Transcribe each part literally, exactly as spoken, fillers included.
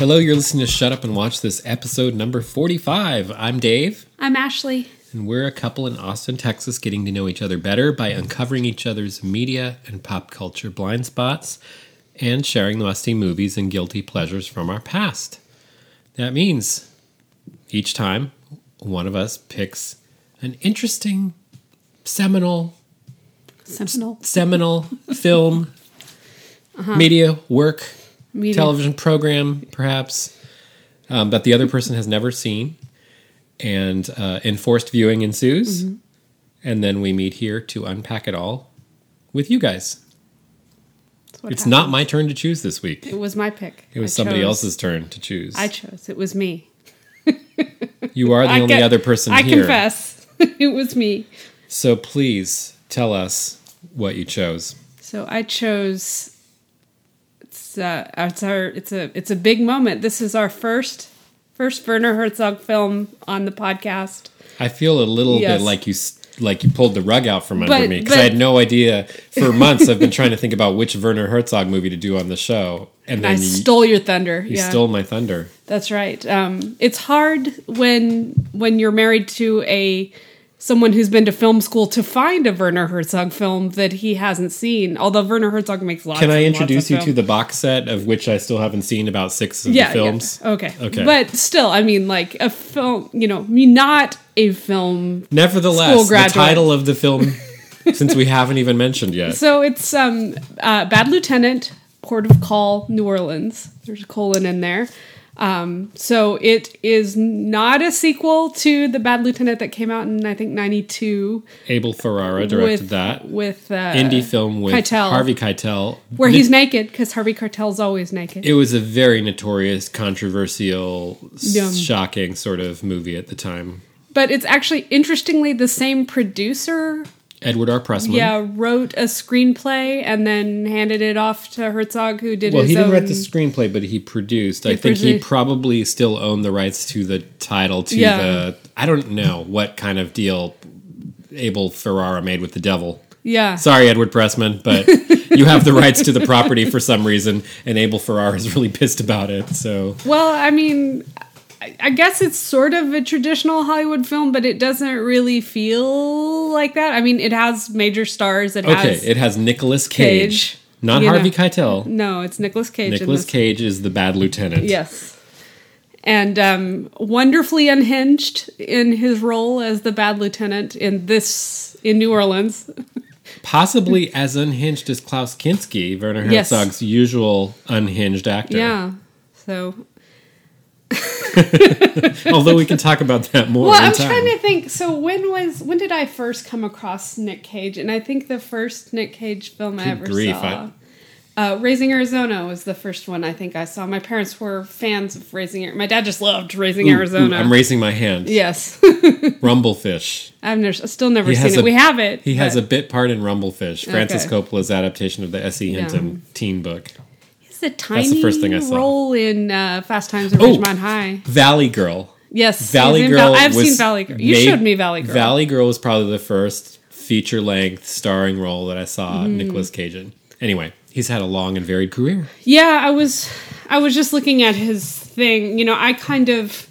Hello, you're listening to Shut Up and Watch This, episode number forty-five. I'm Dave. I'm Ashley. And we're a couple in Austin, Texas, getting to know each other better by uncovering each other's media and pop culture blind spots and sharing the must-see movies and guilty pleasures from our past. That means each time one of us picks an interesting, seminal, seminal, s- seminal film, uh-huh. media, work, Media. television program, perhaps, um, that the other person has never seen, and uh, enforced viewing ensues, mm-hmm. and then we meet here to unpack it all with you guys. It's happens. Not my turn to choose this week. It was my pick. It was I somebody chose. else's turn to choose. I chose. It was me. You are the I only get, other person I here. I confess. It was me. So please tell us what you chose. So I chose... It's uh, it's our it's a it's a big moment. This is our first first Werner Herzog film on the podcast. I feel a little yes. bit like you like you pulled the rug out from but, under me because I had no idea. For months, I've been trying to think about which Werner Herzog movie to do on the show, and, and then I stole you, your thunder. You yeah. stole my thunder. That's right. Um, it's hard when when you're married to a someone who's been to film school to find a Werner Herzog film that he hasn't seen. Although Werner Herzog makes lots of films. Can I introduce you film. to the box set, of which I still haven't seen about six of yeah, the films? Yeah. Okay. Okay. But still, I mean, like a film, you know, not a film Nevertheless, school graduate. The title of the film, since we haven't even mentioned yet. So it's um, uh, Bad Lieutenant, Port of Call, New Orleans. There's a colon in there. Um, so it is not a sequel to The Bad Lieutenant that came out in, I think, ninety-two. Abel Ferrara directed with, that. With, uh... Indie film with Keitel. Harvey Keitel. Where he's N- naked, because Harvey Keitel's always naked. It was a very notorious, controversial, Yum. shocking sort of movie at the time. But it's actually, interestingly, the same producer... Edward R. Pressman. Yeah, wrote a screenplay and then handed it off to Herzog, who did well, his own... Well, he didn't write the screenplay, but he produced. He I think produced. He probably still owned the rights to the title, to yeah. the... I don't know what kind of deal Abel Ferrara made with the devil. Yeah. Sorry, Edward Pressman, but you have the rights to the property for some reason, and Abel Ferrara is really pissed about it, so... Well, I mean... I guess it's sort of a traditional Hollywood film, but it doesn't really feel like that. I mean, it has major stars. It okay, has it has Nicolas Cage, Cage not Harvey know. Keitel. No, it's Nicolas Cage. Nicolas Cage is the Bad Lieutenant. Yes. And um, wonderfully unhinged in his role as the Bad Lieutenant in this, in New Orleans. Possibly as unhinged as Klaus Kinski, Werner Herzog's yes. usual unhinged actor. Yeah, so... Although we can talk about that more. Well, I'm time. trying to think. So when was when did I first come across Nick Cage? And I think the first Nick Cage film Good I ever grief, saw, I... Uh, Raising Arizona, was the first one I think I saw. My parents were fans of Raising Arizona. My dad just loved Raising ooh, Arizona. Ooh, I'm raising my hand. Yes. Rumblefish. I've ne- still never he seen it. A, we have it. He but... has a bit part in Rumblefish, Francis okay. Coppola's adaptation of the S E Hinton yeah. teen book. A tiny That's the first thing I saw. Role in uh, Fast Times at Ridgemont oh, High. Valley Girl. Yes. Valley Girl. Val- I've seen Valley Girl. You made, showed me Valley Girl. Valley Girl was probably the first feature-length starring role that I saw mm. Nicolas Cage in. Anyway, he's had a long and varied career. Yeah, I was I was just looking at his thing. You know, I kind of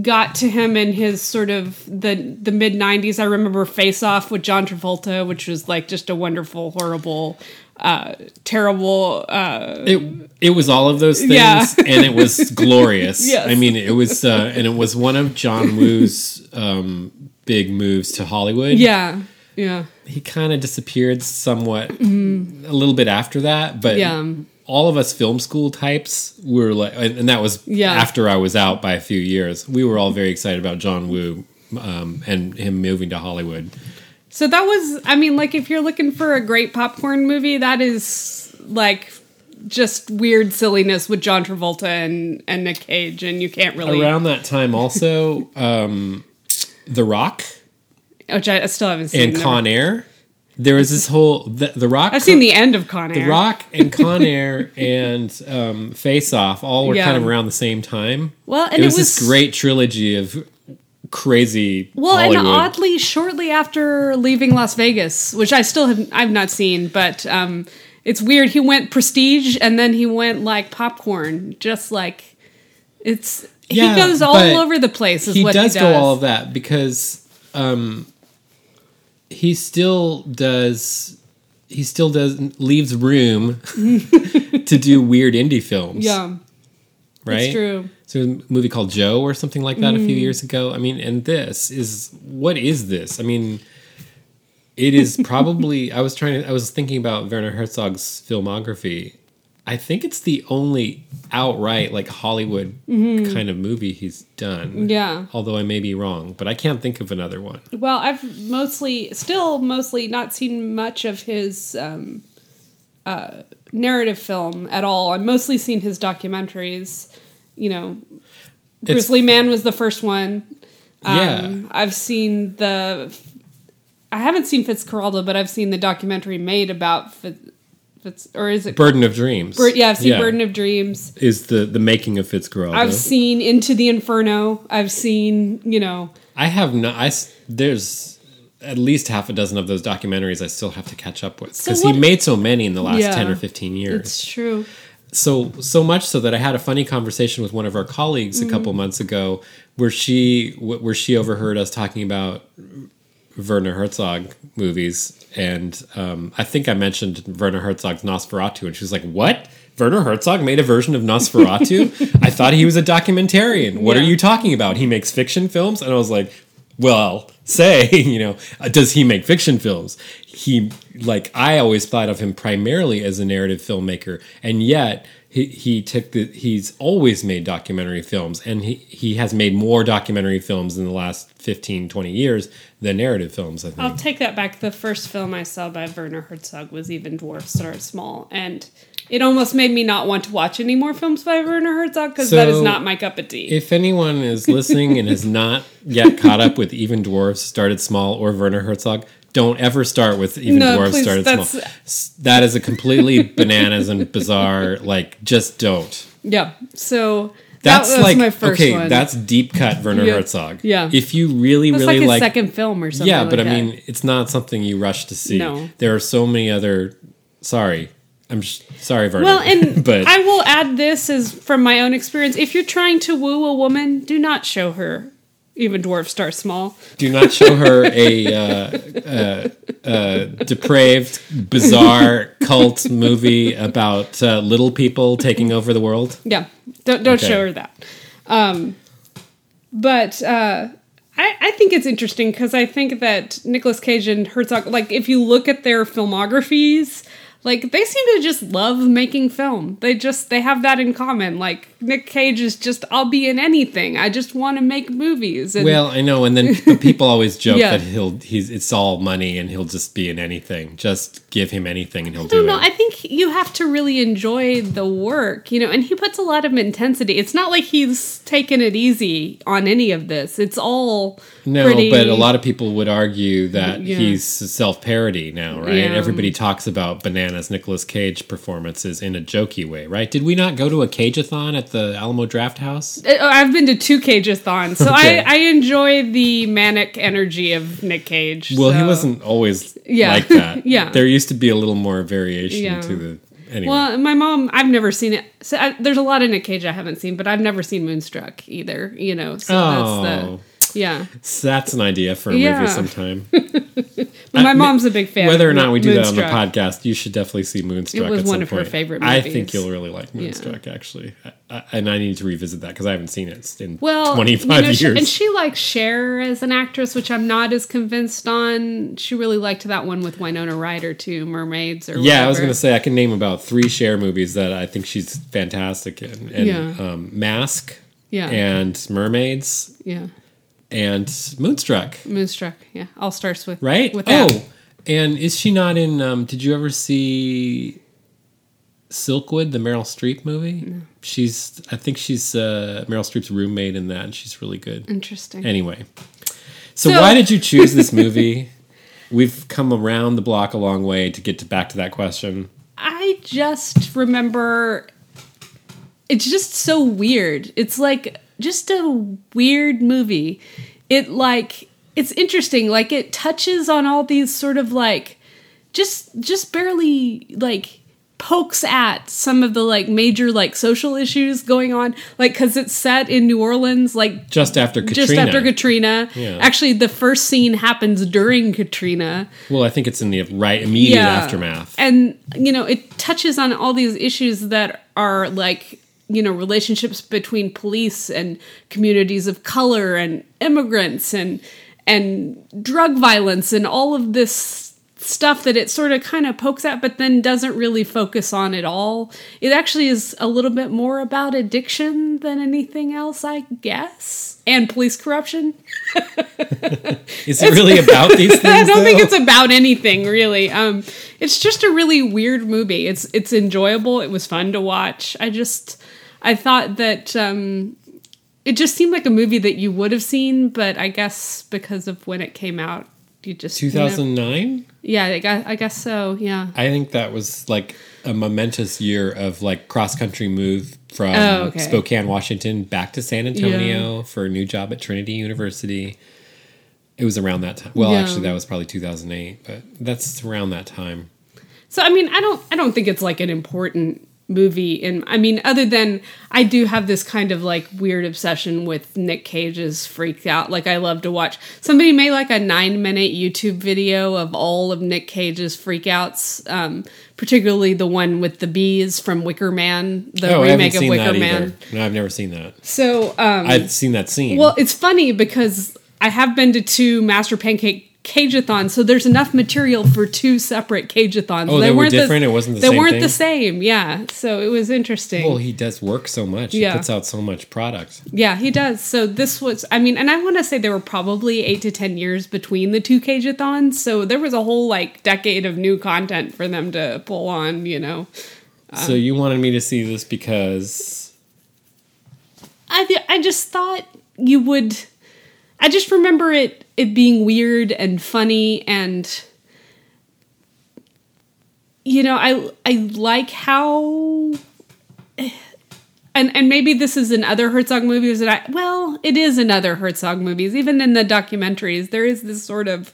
got to him in his sort of the the mid-nineties. I remember Face Off with John Travolta, which was like just a wonderful, horrible... Uh, terrible. Uh, it it was all of those things, yeah. and it was glorious. Yes. I mean, it was, uh, and it was one of John Woo's um, big moves to Hollywood. Yeah, yeah. He kind of disappeared somewhat, mm-hmm. a little bit after that. But yeah. all of us film school types were like, and, and that was yeah. after I was out by a few years. We were all very excited about John Woo um, and him moving to Hollywood. So that was, I mean, like, if you're looking for a great popcorn movie, that is, like, just weird silliness with John Travolta and, and Nick Cage, and you can't really... Around that time also, um, The Rock. Which I, I still haven't seen. And never. Con Air. There was this whole... The, the Rock... I've seen Con, the end of Con Air. The Rock and Con Air and um, Face Off all were yeah. kind of around the same time. Well, and it was... It was this great trilogy of... Crazy. Well, Hollywood. And oddly, shortly after leaving Las Vegas, which I still have, I've not seen, but um, it's weird. He went prestige, and then he went like popcorn, just like It's yeah, he goes all over the place. Is he what does he does go all of that because um, he still does. He still does leaves room to do weird indie films. Yeah, right. That's true. So a movie called Joe or something like that mm. a few years ago. I mean, and this is what is this? I mean. It is probably, I was trying to, I was thinking about Werner Herzog's filmography. I think it's the only outright, like, Hollywood mm-hmm. kind of movie he's done. Yeah. Although I may be wrong, but I can't think of another one. Well, I've mostly, still mostly not seen much of his um, uh, narrative film at all. I've mostly seen his documentaries. You know, Grizzly it's, Man was the first one. Um, yeah. I've seen the... I haven't seen Fitzcarraldo, but I've seen the documentary made about Fitz, Fitz or is it Burden of Dreams? Bur- yeah, I've seen yeah. Burden of Dreams. Is the, the making of Fitzcarraldo? I've seen Into the Inferno. I've seen you know. I have not. I there's at least half a dozen of those documentaries I still have to catch up with because so he made so many in the last yeah, ten or fifteen years. It's true. So so much so that I had a funny conversation with one of our colleagues mm-hmm. a couple months ago where she where she overheard us talking about Werner Herzog movies, and um, I think I mentioned Werner Herzog's Nosferatu, and she was like, what? Werner Herzog made a version of Nosferatu? I thought he was a documentarian. What yeah. are you talking about? He makes fiction films? And I was like, well, say, you know, does he make fiction films? He, like, I always thought of him primarily as a narrative filmmaker, and yet... He he took the he's always made documentary films, and he, he has made more documentary films in the last fifteen, twenty years than narrative films, I think. I'll take that back. The first film I saw by Werner Herzog was Even Dwarfs Start Small, and it almost made me not want to watch any more films by Werner Herzog because so, that is not my cup of tea. If anyone is listening and has not yet caught up with Even Dwarfs Started Small or Werner Herzog, don't ever start with Even no, Dwarves please, Started Small. That is a completely bananas and bizarre, like, just don't. Yeah, so that's that was like, my first okay, one. That's deep cut Werner yeah. Herzog. Yeah. If you really, that's really like... That's like his like, second film or something Yeah, like but that. I mean, it's not something you rush to see. No. There are so many other... Sorry. I'm sh- sorry, Werner. Well, and but, I will add this is from my own experience. If you're trying to woo a woman, do not show her Even Dwarfs Start Small. Do not show her a uh, uh, uh, depraved, bizarre cult movie about uh, little people taking over the world. Yeah, don't don't okay. show her that. Um, but uh, I, I think it's interesting because I think that Nicolas Cage and Herzog, like if you look at their filmographies, like they seem to just love making film. They just they have that in common. Like Nick Cage is just I'll be in anything. I just want to make movies. And well, I know, and then the people always joke yeah. that he'll he's it's all money and he'll just be in anything. Just give him anything and he'll I don't do know. it. I think you have to really enjoy the work, you know. And he puts a lot of intensity. It's not like he's taken it easy on any of this. It's all no, pretty... but a lot of people would argue that yeah. he's self-parody now, right? Yeah. Everybody talks about bananas as Nicolas Cage performances in a jokey way, right? Did we not go to a Cage-a-thon at the Alamo Drafthouse? I've been to two Cage-a-thons, so okay. I, I enjoy the manic energy of Nick Cage. Well, so. He wasn't always yeah. like that. yeah. There used to be a little more variation yeah. to the... Anyway. Well, my mom, I've never seen it. So I, there's a lot of Nick Cage I haven't seen, but I've never seen Moonstruck either, you know, so oh. that's the... Yeah. So that's an idea for a yeah. movie sometime. My I, mom's a big fan. Whether or not we do Moonstruck. that on the podcast, you should definitely see Moonstruck. It was at one some of point. her favorite movies. I think you'll really like Moonstruck, yeah. actually. I, I, and I need to revisit that because I haven't seen it in well, twenty-five you know, years. She, and she likes Cher as an actress, which I'm not as convinced on. She really liked that one with Winona Ryder, too, Mermaids or yeah, whatever. I was going to say, I can name about three Cher movies that I think she's fantastic in. And yeah. um, Mask yeah. and Mermaids. Yeah. And Moonstruck. Moonstruck, yeah. All starts with right? With that. Oh, and is she not in, um, did you ever see Silkwood, the Meryl Streep movie? No. She's, I think she's uh, Meryl Streep's roommate in that, and she's really good. Interesting. Anyway, so, so- why did you choose this movie? We've come around the block a long way to get to back to that question. I just remember, it's just so weird. It's like... just a weird movie. It like it's interesting. Like it touches on all these sort of like just just barely like pokes at some of the like major like social issues going on, like because it's set in New Orleans, like just after Katrina. Just after Katrina, yeah. Actually, the first scene happens during Katrina. Well, I think it's in the right immediate yeah. aftermath, and you know it touches on all these issues that are like you know relationships between police and communities of color and immigrants and and drug violence and all of this stuff that it sort of kind of pokes at but then doesn't really focus on at all. It actually is a little bit more about addiction than anything else, I guess. And police corruption. Is it really about these things? I don't though? think it's about anything really. Um it's just a really weird movie. It's it's enjoyable. It was fun to watch. I just I thought that um it just seemed like a movie that you would have seen, but I guess because of when it came out, you just two thousand nine? You know, yeah, I guess, I guess so, yeah. I think that was like a momentous year of like cross-country move from oh, okay. Spokane, Washington back to San Antonio yeah. for a new job at Trinity University. It was around that time. Well, yeah. actually that was probably two thousand eight, but that's around that time. So I mean, I don't I don't think it's like an important movie, and I mean other than I do have this kind of like weird obsession with Nick Cage's freaked out, like I love to watch. Somebody made like a nine minute YouTube video of all of Nick Cage's freakouts, um particularly the one with the bees from Wicker Man, the oh, remake of Wicker Man. No, I've never seen that. So um I've seen that scene. Well, it's funny because I have been to two Master Pancake Cage-a-thon, so there's enough material for two separate Cage-a-thons. Oh, they, they were different? The, it wasn't the same thing? They weren't the same, yeah. So it was interesting. Well, he does work so much. Yeah. He puts out so much product. Yeah, he does. So this was, I mean, and I want to say there were probably eight to ten years between the two Cage-a-thons, so there was a whole, like, decade of new content for them to pull on, you know. Um, so you wanted me to see this because... I th- I just thought you would... I just remember it it being weird and funny, and you know, I I like how and and maybe this is in other Herzog movies that I well, it is in other Herzog movies, even in the documentaries, there is this sort of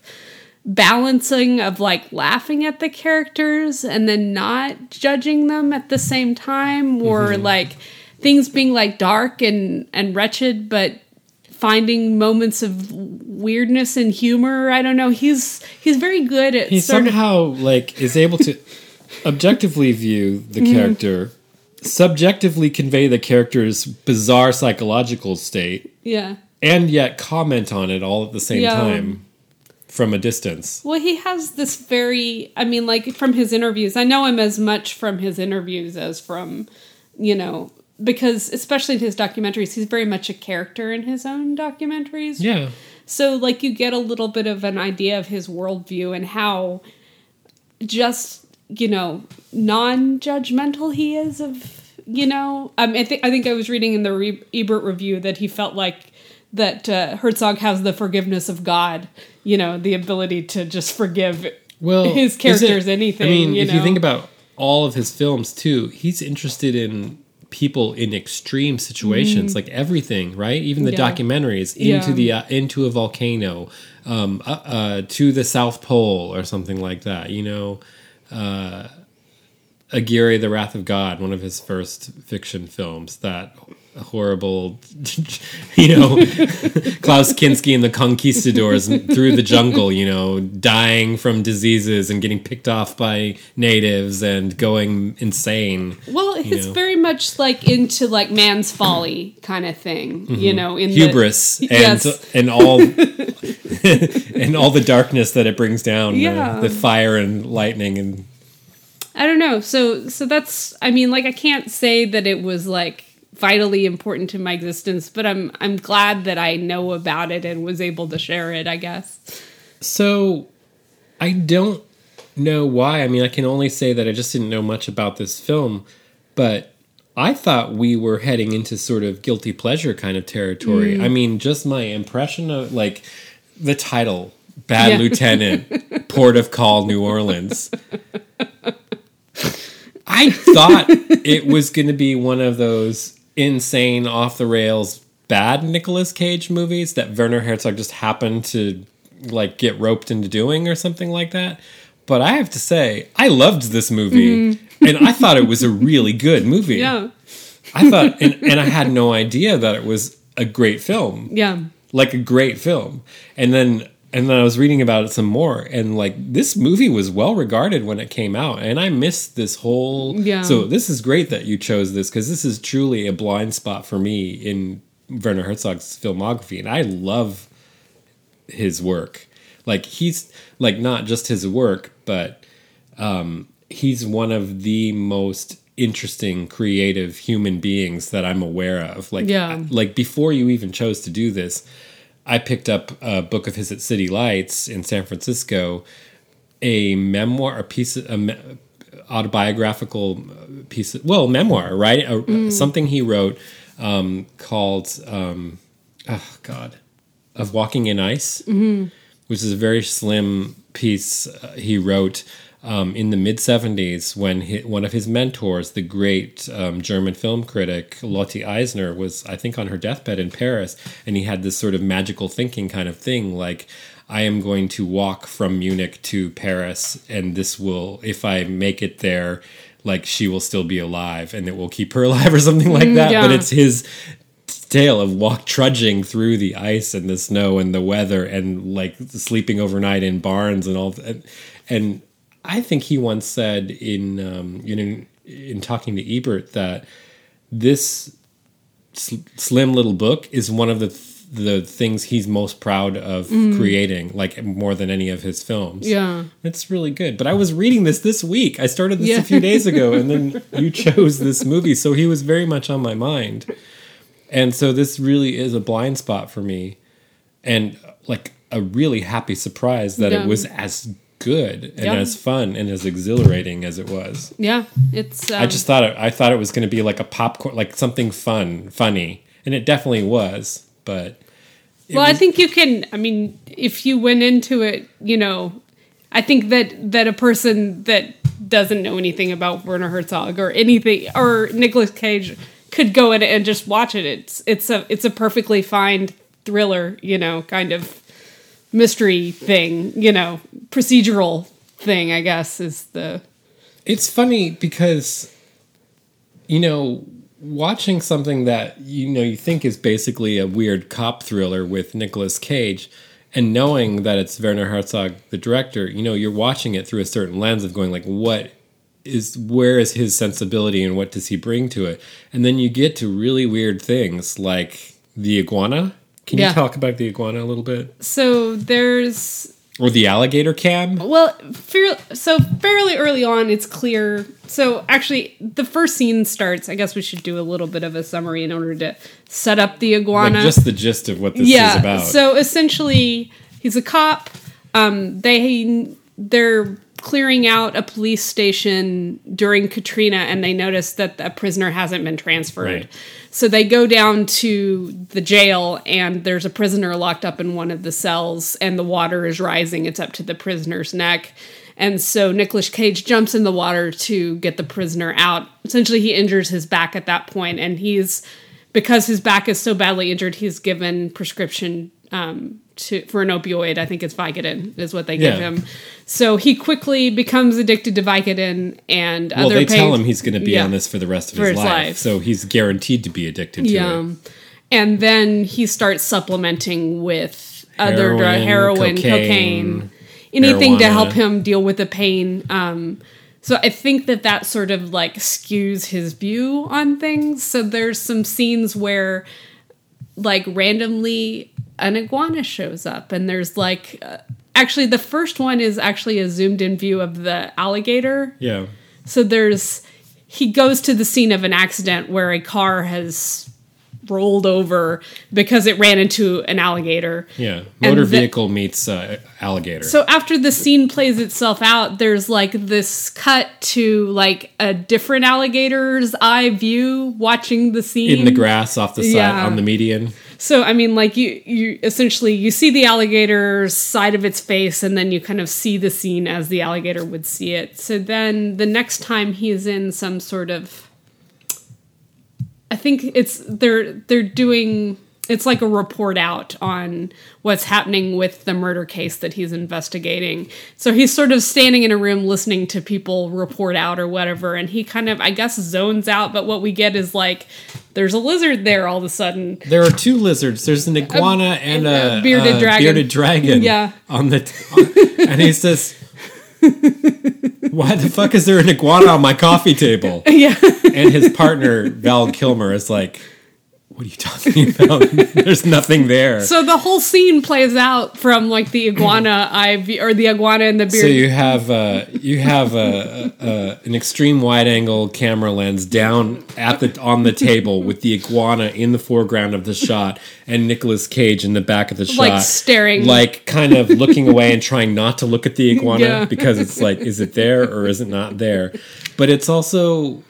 balancing of like laughing at the characters and then not judging them at the same time, or mm-hmm. like things being like dark and, and wretched, but finding moments of weirdness and humor. I don't know. He's he's very good at... He sort somehow of... like is able to objectively view the mm-hmm. character, subjectively convey the character's bizarre psychological state, yeah, and yet comment on it all at the same yeah. time from a distance. Well, he has this very... I mean, like, from his interviews, I know him as much from his interviews as from, you know... Because, especially in his documentaries, he's very much a character in his own documentaries. Yeah. So, like, you get a little bit of an idea of his worldview and how just, you know, non-judgmental he is of, you know... Um, I, th- I think I was reading in the Re- Ebert review that he felt like that uh, Herzog has the forgiveness of God. You know, the ability to just forgive well, his characters it, anything, I mean, you if know? You think about all of his films, too, he's interested in... people in extreme situations, mm. like everything, right? Even the yeah. documentaries, into yeah. the uh, into a volcano, um, uh, uh, to the South Pole or something like that. You know, uh, Aguirre, The Wrath of God, one of his first fiction films, that horrible, you know, Klaus Kinski and the Conquistadors through the jungle, you know, dying from diseases and getting picked off by natives and going insane. Well, it's know. very much like into like man's folly kind of thing, mm-hmm. you know, in hubris the, and yes. and all and all the darkness that it brings down, yeah. the, the fire and lightning and. I don't know. So so that's. I mean, like, I can't say that it was like. Vitally important to my existence, but I'm I'm glad that I know about it and was able to share it, I guess. So, I don't know why. I mean, I can only say that I just didn't know much about this film, but I thought we were heading into sort of guilty pleasure kind of territory. Mm. I mean, just my impression of, like, the title, Bad yeah. Lieutenant, Port of Call, New Orleans. I thought it was going to be one of those... insane, off-the-rails, bad Nicolas Cage movies that Werner Herzog just happened to, like, get roped into doing or something like that. But I have to say, I loved this movie. Mm-hmm. And I thought it was a really good movie. Yeah. I thought, and, and I had no idea that it was a great film. Yeah. Like a great film. And then... And then I was reading about it some more, and like this movie was well regarded when it came out, and I missed this whole. Yeah. So this is great that you chose this, because this is truly a blind spot for me in Werner Herzog's filmography, and I love his work. Like he's like not just his work, but um, he's one of the most interesting, creative human beings that I'm aware of. Like, yeah. Like before you even chose to do this. I picked up a book of his at City Lights in San Francisco, a memoir, a piece, of, a me, autobiographical piece, of, well, memoir, right? A, mm. Something he wrote um, called, um, oh God, Of Walking in Ice, mm-hmm. which is a very slim piece uh, he wrote um, in the mid-seventies when he, one of his mentors, the great um, German film critic Lotte Eisner, was, I think, on her deathbed in Paris. And he had this sort of magical thinking kind of thing, like, I am going to walk from Munich to Paris, and this will, if I make it there, like, she will still be alive, and it will keep her alive or something like that. Mm, yeah. But it's his tale of walk trudging through the ice and the snow and the weather and, like, sleeping overnight in barns and all that. And I think he once said in um, you know in talking to Ebert that this sl- slim little book is one of the th- the things he's most proud of mm. creating, like more than any of his films. Yeah, it's really good. But I was reading this this week. I started this yeah. a few days ago, and then you chose this movie, so he was very much on my mind. And so this really is a blind spot for me, and like a really happy surprise that yeah. it was as good and yep. as fun and as exhilarating as it was. Yeah, it's. Um, I just thought it, I thought it was going to be like a popcorn, like something fun, funny, and it definitely was. But well, was, I think you can. I mean, if you went into it, you know, I think that that a person that doesn't know anything about Werner Herzog or anything or Nicolas Cage could go in and just watch it. It's it's a it's a perfectly fine thriller, you know, kind of. Mystery thing, you know, procedural thing, I guess, is the... It's funny because, you know, watching something that, you know, you think is basically a weird cop thriller with Nicolas Cage and knowing that it's Werner Herzog, the director, you know, you're watching it through a certain lens of going like, what is, where is his sensibility and what does he bring to it? And then you get to really weird things like the iguana. Can yeah. you talk about the iguana a little bit? So there's... Or the alligator cab? Well, fair, so fairly early on, it's clear. So actually, the first scene starts. I guess we should do a little bit of a summary in order to set up the iguana. Like just the gist of what this yeah. is about. So essentially, he's a cop. Um, they, they're clearing out a police station during Katrina, and they notice that a prisoner hasn't been transferred. Right. So they go down to the jail, and there's a prisoner locked up in one of the cells, and the water is rising. It's up to the prisoner's neck. And so Nicolas Cage jumps in the water to get the prisoner out. Essentially, he injures his back at that point, and he's, because his back is so badly injured, he's given prescription um, to for an opioid. I think it's Vicodin is what they yeah. give him. So he quickly becomes addicted to Vicodin and well, other Well, they pain- tell him he's going to be yeah. on this for the rest of his, his life, life. So he's guaranteed to be addicted to yeah. it. And then he starts supplementing with heroin, other dr- heroin, cocaine, cocaine anything marijuana. To help him deal with the pain. Um, so I think that that sort of like skews his view on things. So there's some scenes where like randomly an iguana shows up and there's like... Uh, Actually, the first one is actually a zoomed-in view of the alligator. Yeah. So there's... He goes to the scene of an accident where a car has rolled over because it ran into an alligator. Yeah. Motor and vehicle the, meets uh, alligator. So after the scene plays itself out, there's, like, this cut to, like, a different alligator's eye view watching the scene. In the grass off the side yeah. on the median. So, I mean, like, you, you essentially, you see the alligator's side of its face, and then you kind of see the scene as the alligator would see it. So then the next time he is in some sort of, I think it's, they're, they're doing, it's like a report out on what's happening with the murder case that he's investigating. So he's sort of standing in a room listening to people report out or whatever, and he kind of, I guess, zones out. But what we get is like, there's a lizard there all of a sudden. There are two lizards. There's an iguana a, and, and a, a bearded a dragon. Bearded dragon. Yeah. On the t- on, and he says, why the fuck is there an iguana on my coffee table? Yeah. And his partner, Val Kilmer, is like, what are you talking about? There's nothing there. So the whole scene plays out from like the iguana I've, or the iguana and the beard. So you have uh, you have a, a, an extreme wide angle camera lens down at the on the table with the iguana in the foreground of the shot and Nicolas Cage in the back of the shot, like staring, like kind of looking away and trying not to look at the iguana yeah. because it's like, is it there or is it not there? But it's also,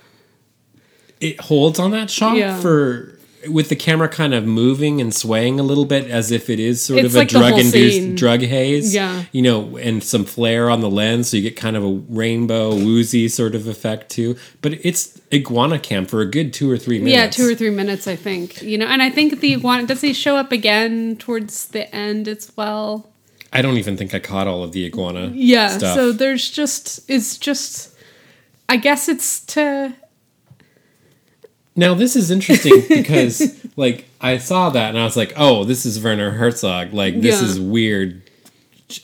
it holds on that shot yeah. for. With the camera kind of moving and swaying a little bit as if it is sort it's of like a drug-induced drug haze. Yeah. You know, and some flare on the lens, so you get kind of a rainbow, woozy sort of effect too. But it's iguana camp for a good two or three minutes. Yeah, two or three minutes, I think. You know, and I think the iguana... Does he show up again towards the end as well? I don't even think I caught all of the iguana Yeah, stuff. So there's just... It's just... I guess it's to... Now, this is interesting because, like, I saw that and I was like, oh, this is Werner Herzog. Like, this yeah. is weird.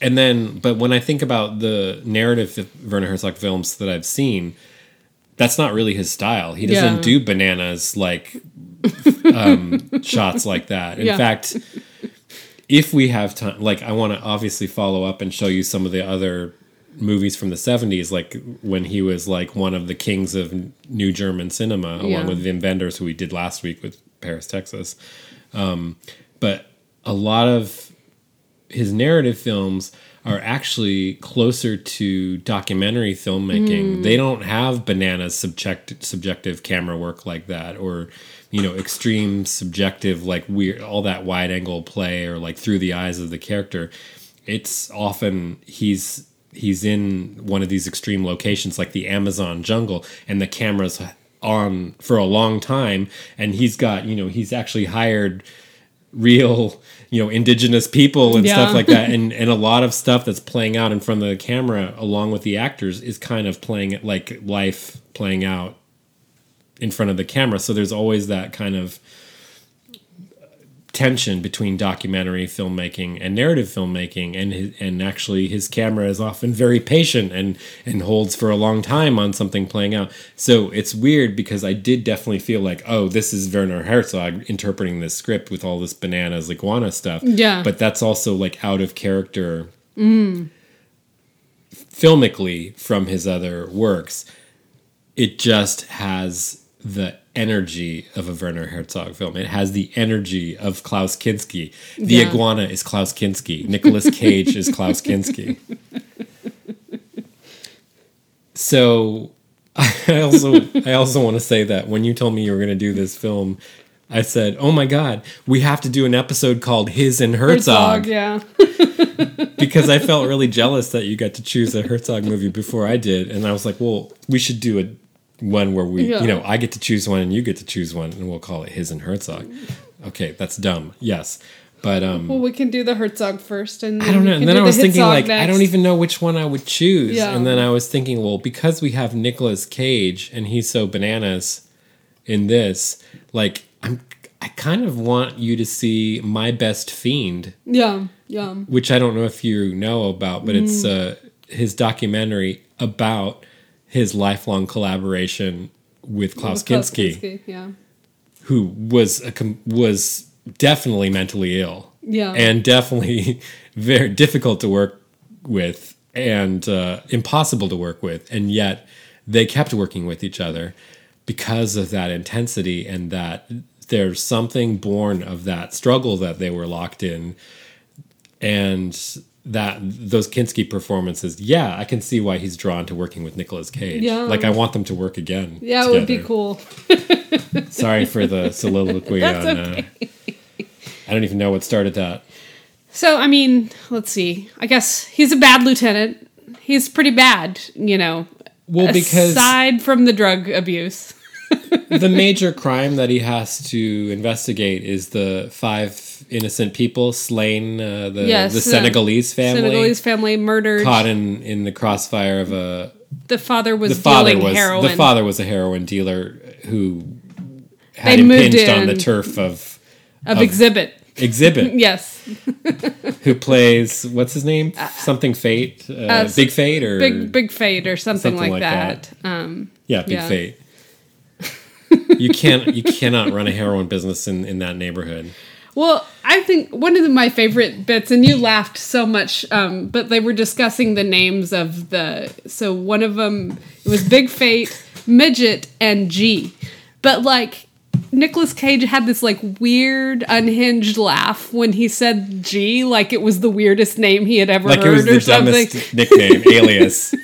And then, but when I think about the narrative Werner Herzog films that I've seen, that's not really his style. He doesn't yeah. do bananas, like, um, shots like that. In yeah. fact, if we have time, like, I want to obviously follow up and show you some of the other movies from the seventies, like when he was like one of the kings of new German cinema, yeah. along with Wim Wenders, who we did last week with Paris, Texas. Um, but a lot of his narrative films are actually closer to documentary filmmaking. Mm. They don't have bananas subject, subjective camera work like that, or, you know, extreme subjective, like weird, all that wide angle play or like through the eyes of the character. It's often he's, He's in one of these extreme locations like the Amazon jungle and the camera's on for a long time. And he's got, you know, he's actually hired real, you know, indigenous people and yeah. stuff like that. And and a lot of stuff that's playing out in front of the camera along with the actors is kind of playing it like life playing out in front of the camera. So there's always that kind of tension between documentary filmmaking and narrative filmmaking, and his, and actually his camera is often very patient and and holds for a long time on something playing out. So it's weird because I did definitely feel like, oh, this is Werner Herzog interpreting this script with all this bananas iguana stuff. Yeah, but that's also like out of character mm. filmically from his other works. It just has the energy of a Werner Herzog film. It has the energy of Klaus Kinski. The yeah. iguana is Klaus Kinski. Nicolas Cage is Klaus Kinski. So I also I also want to say that when you told me you were going to do this film, I said, oh my God, we have to do an episode called His and Herzog. Herzog yeah. Because I felt really jealous that you got to choose a Herzog movie before I did. And I was like, well, we should do a one where we, yeah. you know, I get to choose one and you get to choose one, and we'll call it His and Herzog. Okay, that's dumb. Yes, but um, well, we can do the Herzog first, and then I don't know. And then I was thinking, like, I don't even know which one I would choose. Yeah. And then I was thinking, well, because we have Nicolas Cage and he's so bananas in this, like, I'm, I kind of want you to see My Best Fiend. Yeah, yeah. Which I don't know if you know about, but mm. it's uh, his documentary about his lifelong collaboration with Klaus, with Klaus Kinski, Kinski yeah. who was a, was definitely mentally ill, yeah, and definitely very difficult to work with and uh, impossible to work with, and yet they kept working with each other because of that intensity and that there's something born of that struggle that they were locked in, and that those Kinski performances, yeah, I can see why he's drawn to working with Nicolas Cage. Yeah. Like, I want them to work again. Yeah, together. It would be cool. Sorry for the soliloquy. That's on... Okay. Uh, I don't even know what started that. So, I mean, let's see. I guess he's a bad lieutenant. He's pretty bad, you know. Well, because... Aside from the drug abuse. The major crime that he has to investigate is the five innocent people slain, uh, the, yes, the Senegalese family. Senegalese family murdered. Caught in, in the crossfire of a... The father was the father dealing was, heroin. The father was a heroin dealer who had they impinged on the turf of... Of, of Exhibit. Exhibit. Yes. Who plays, what's his name? Uh, Something Fate? Uh, uh, Big Fate? or Big Big Fate or something, something like, like that. that. Um, yeah, Big yeah. Fate. You can't. You cannot run a heroin business in, in that neighborhood. Well, I think one of the, my favorite bits, and you laughed so much, um, but they were discussing the names of the... So one of them, it was Big Fate, Midget, and G. But like... Nicolas Cage had this like weird unhinged laugh when he said G, like it was the weirdest name he had ever like heard, it was or the something. Dumbest nickname, alias. And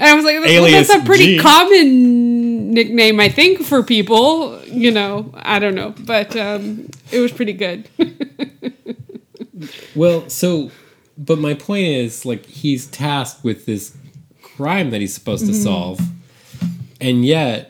I was like, well, that's a pretty G. common nickname, I think, for people. You know, I don't know, but um, it was pretty good. Well, so, but my point is, like, he's tasked with this crime that he's supposed to mm-hmm. solve, and yet.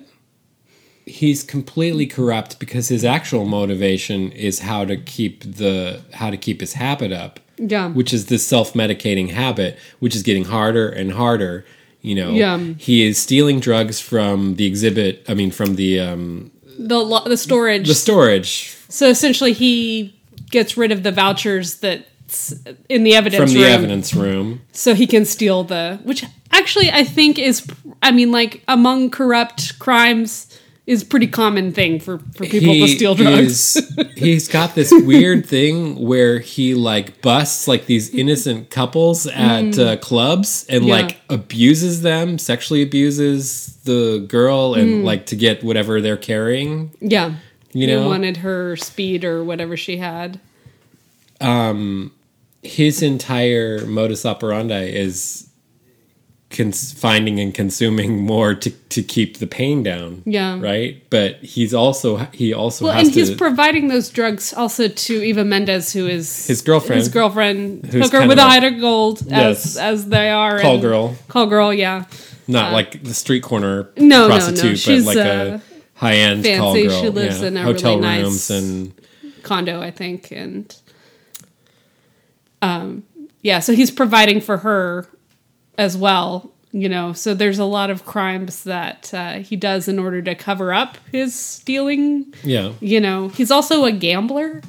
He's completely corrupt because his actual motivation is how to keep the how to keep his habit up. Yeah. Which is this self-medicating habit, which is getting harder and harder. You know, yeah. He is stealing drugs from the exhibit. I mean, from the um, the lo- the storage. The storage. So essentially, he gets rid of the vouchers that's in the evidence room. From the room, evidence room, so he can steal the. Which actually, I think is. I mean, like among corrupt crimes. Is pretty common thing for, for people he to steal drugs. Is, he's got this weird thing where he like busts like these innocent couples at mm. uh, clubs and yeah. like abuses them, sexually abuses the girl and mm. like to get whatever they're carrying. Yeah. You know, he wanted her speed or whatever she had. Um, his entire modus operandi is Cons- finding and consuming more to, to keep the pain down. Yeah. Right? But he's also, he also well, has to... Well, and he's providing those drugs also to Eva Mendes, who is... His girlfriend. His girlfriend. Hooker with a heart of gold, yes, as as they are. Call and, girl. Call girl, yeah. Not uh, like the street corner no, prostitute, no, no. She's, but like uh, a high-end fancy. Call girl. She lives yeah. in a Hotel really rooms nice and condo, I think. And um, yeah, so he's providing for her... as well, you know, so there's a lot of crimes that uh, he does in order to cover up his stealing. Yeah. You know, he's also a gambler,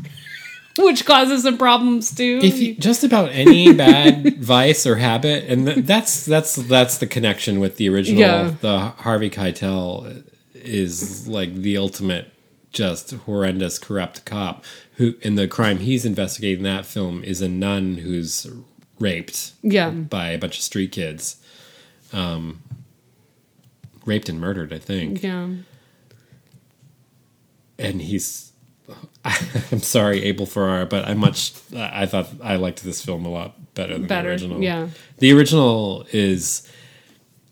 which causes some problems too. If you, just about any bad vice or habit, and th- that's that's that's the connection with the original, yeah. the Harvey Keitel is like the ultimate just horrendous corrupt cop who, and the crime he's investigating in that film is a nun who's raped yeah. by a bunch of street kids. Um, raped and murdered, I think. Yeah. And he's... I'm sorry, Abel Ferrara, but I much... I thought I liked this film a lot better than better, the original. Yeah. The original is...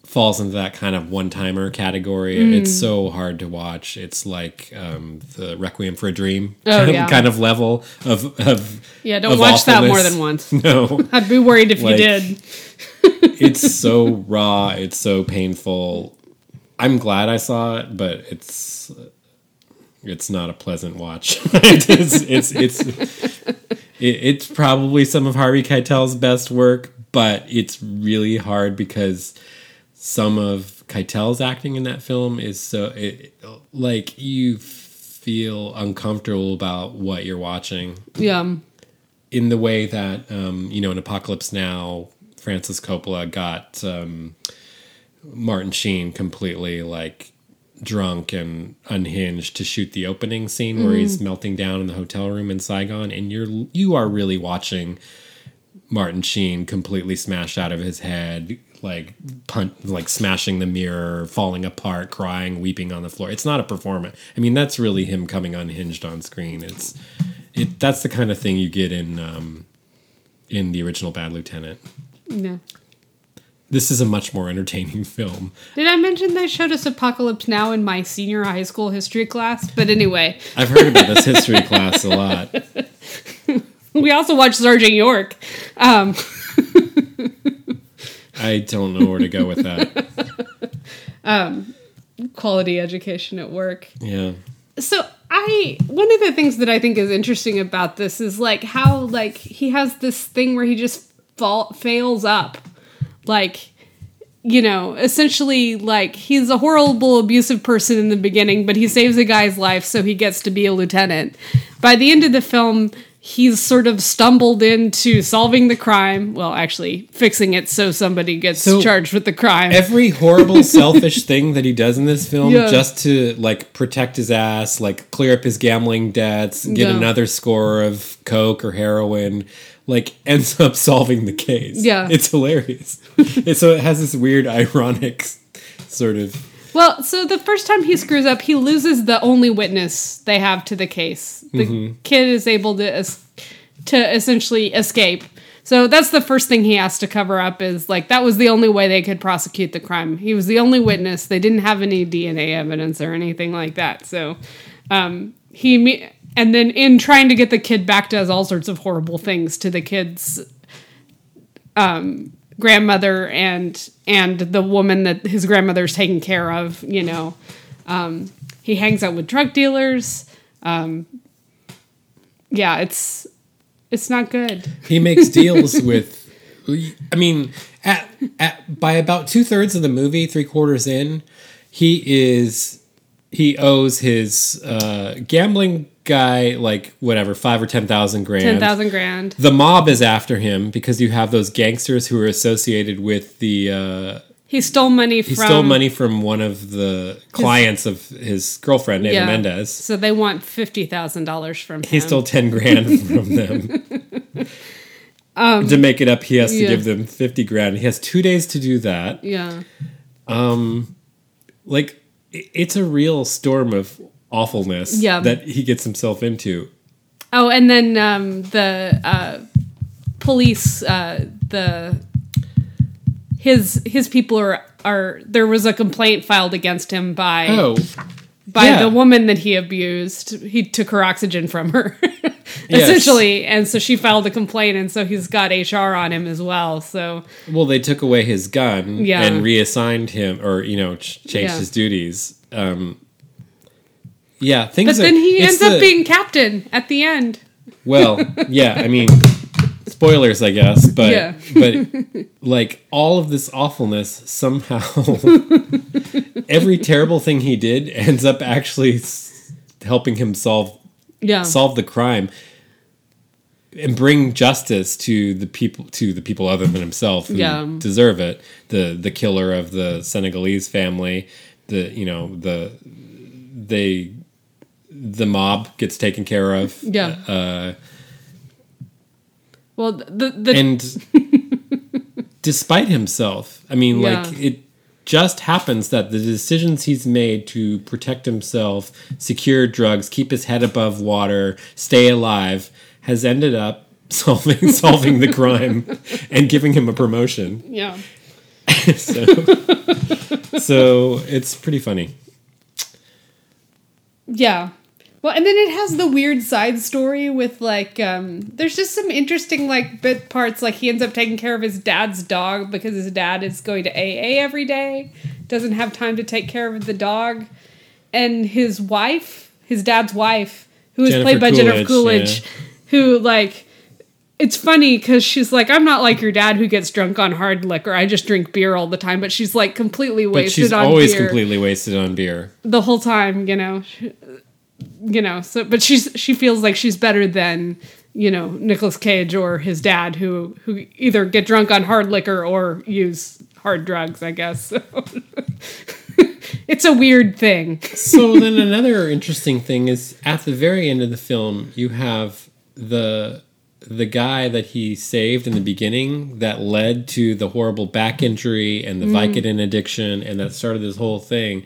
falls into that kind of one-timer category. Mm. It's so hard to watch. It's like um, the Requiem for a Dream oh, yeah. kind of level of, of yeah. Don't of watch awfulness. That more than once. No, I'd be worried if like, you did. It's so raw. It's so painful. I'm glad I saw it, but it's it's not a pleasant watch. it's it's it's it's probably some of Harvey Keitel's best work, but it's really hard because. Some of Keitel's acting in that film is so... It, like, you feel uncomfortable about what you're watching. Yeah. In the way that, um, you know, in Apocalypse Now, Francis Coppola got um, Martin Sheen completely, like, drunk and unhinged to shoot the opening scene mm. where he's melting down in the hotel room in Saigon. And you're you are really watching Martin Sheen completely smash out of his head... like punch, like smashing the mirror, falling apart, crying, weeping on the floor. It's not a performance. I mean, that's really him coming unhinged on screen. It's, it that's the kind of thing you get in, um, in the original Bad Lieutenant. No. This is a much more entertaining film. Did I mention they showed us Apocalypse Now in my senior high school history class? But anyway. I've heard about this history class a lot. We also watched Sergeant York. Um... I don't know where to go with that. um, quality education at work. Yeah. So I, one of the things that I think is interesting about this is like how like he has this thing where he just fall, fails up. Like, you know, essentially like he's a horrible abusive person in the beginning, but he saves a guy's life. So he gets to be a lieutenant. By the end of the film, he's sort of stumbled into solving the crime. Well, actually fixing it so somebody gets so charged with the crime. Every horrible, selfish thing that he does in this film yeah. just to like protect his ass, like clear up his gambling debts, get yeah. another score of coke or heroin, like ends up solving the case. Yeah. It's hilarious. And so it has this weird ironic sort of... Well, so the first time he screws up, he loses the only witness they have to the case. The mm-hmm. kid is able to es- to essentially escape. So that's the first thing he has to cover up is like that was the only way they could prosecute the crime. He was the only witness. They didn't have any D N A evidence or anything like that. So um, he me- and then in trying to get the kid back, does all sorts of horrible things to the kid's um grandmother and and the woman that his grandmother's taking care of, you know. Um, he hangs out with drug dealers. Um, yeah, it's it's not good. He makes deals with, I mean, at, at by about two thirds of the movie, three quarters in, he is he owes his uh, gambling guy like whatever five or ten thousand grand. Ten thousand grand. The mob is after him because you have those gangsters who are associated with the. Uh, he stole money. He from... He stole money from one of the clients his, of his girlfriend, Eva yeah. Mendez. So they want fifty thousand dollars from him. He stole ten grand from them. Um, to make it up, he has to yeah. give them fifty grand. He has two days to do that. Yeah. Um, like it's a real storm of awfulness yeah. that he gets himself into. Oh, and then um, the uh, police, uh, the his his people are are. There was a complaint filed against him by oh, by yeah. the woman that he abused. He took her oxygen from her, essentially, yes. and so she filed a complaint, and so he's got H R on him as well. So well, they took away his gun yeah. and reassigned him, or you know, ch- changed yeah. his duties. Um, Yeah, things But are, then he ends the, up being captain at the end. Well, yeah, I mean, spoilers, I guess, but yeah. but like all of this awfulness somehow every terrible thing he did ends up actually s- helping him solve yeah. solve the crime and bring justice to the people to the people other than himself who yeah. deserve it. The the killer of the Senegalese family, the you know, the they The mob gets taken care of. Yeah. Uh, well, the, the and despite himself, I mean, yeah. like it just happens that the decisions he's made to protect himself, secure drugs, keep his head above water, stay alive, has ended up solving solving the crime and giving him a promotion. Yeah. so, so it's pretty funny. Yeah. Well, and then it has the weird side story with, like, um, there's just some interesting, like, bit parts. Like, he ends up taking care of his dad's dog because his dad is going to A A every day, doesn't have time to take care of the dog. And his wife, his dad's wife, who is Jennifer played by Coolidge, Jennifer Coolidge, yeah. who, like, it's funny because she's like, I'm not like your dad who gets drunk on hard liquor. I just drink beer all the time. But she's, like, completely wasted on beer. But she's always beer. completely wasted on beer. The whole time, you know. She, you know, so but she's she feels like she's better than, you know, Nicolas Cage or his dad who who either get drunk on hard liquor or use hard drugs, I guess. So it's a weird thing. So then another interesting thing is at the very end of the film, you have the... the guy that he saved in the beginning that led to the horrible back injury and the mm. Vicodin addiction and that started this whole thing,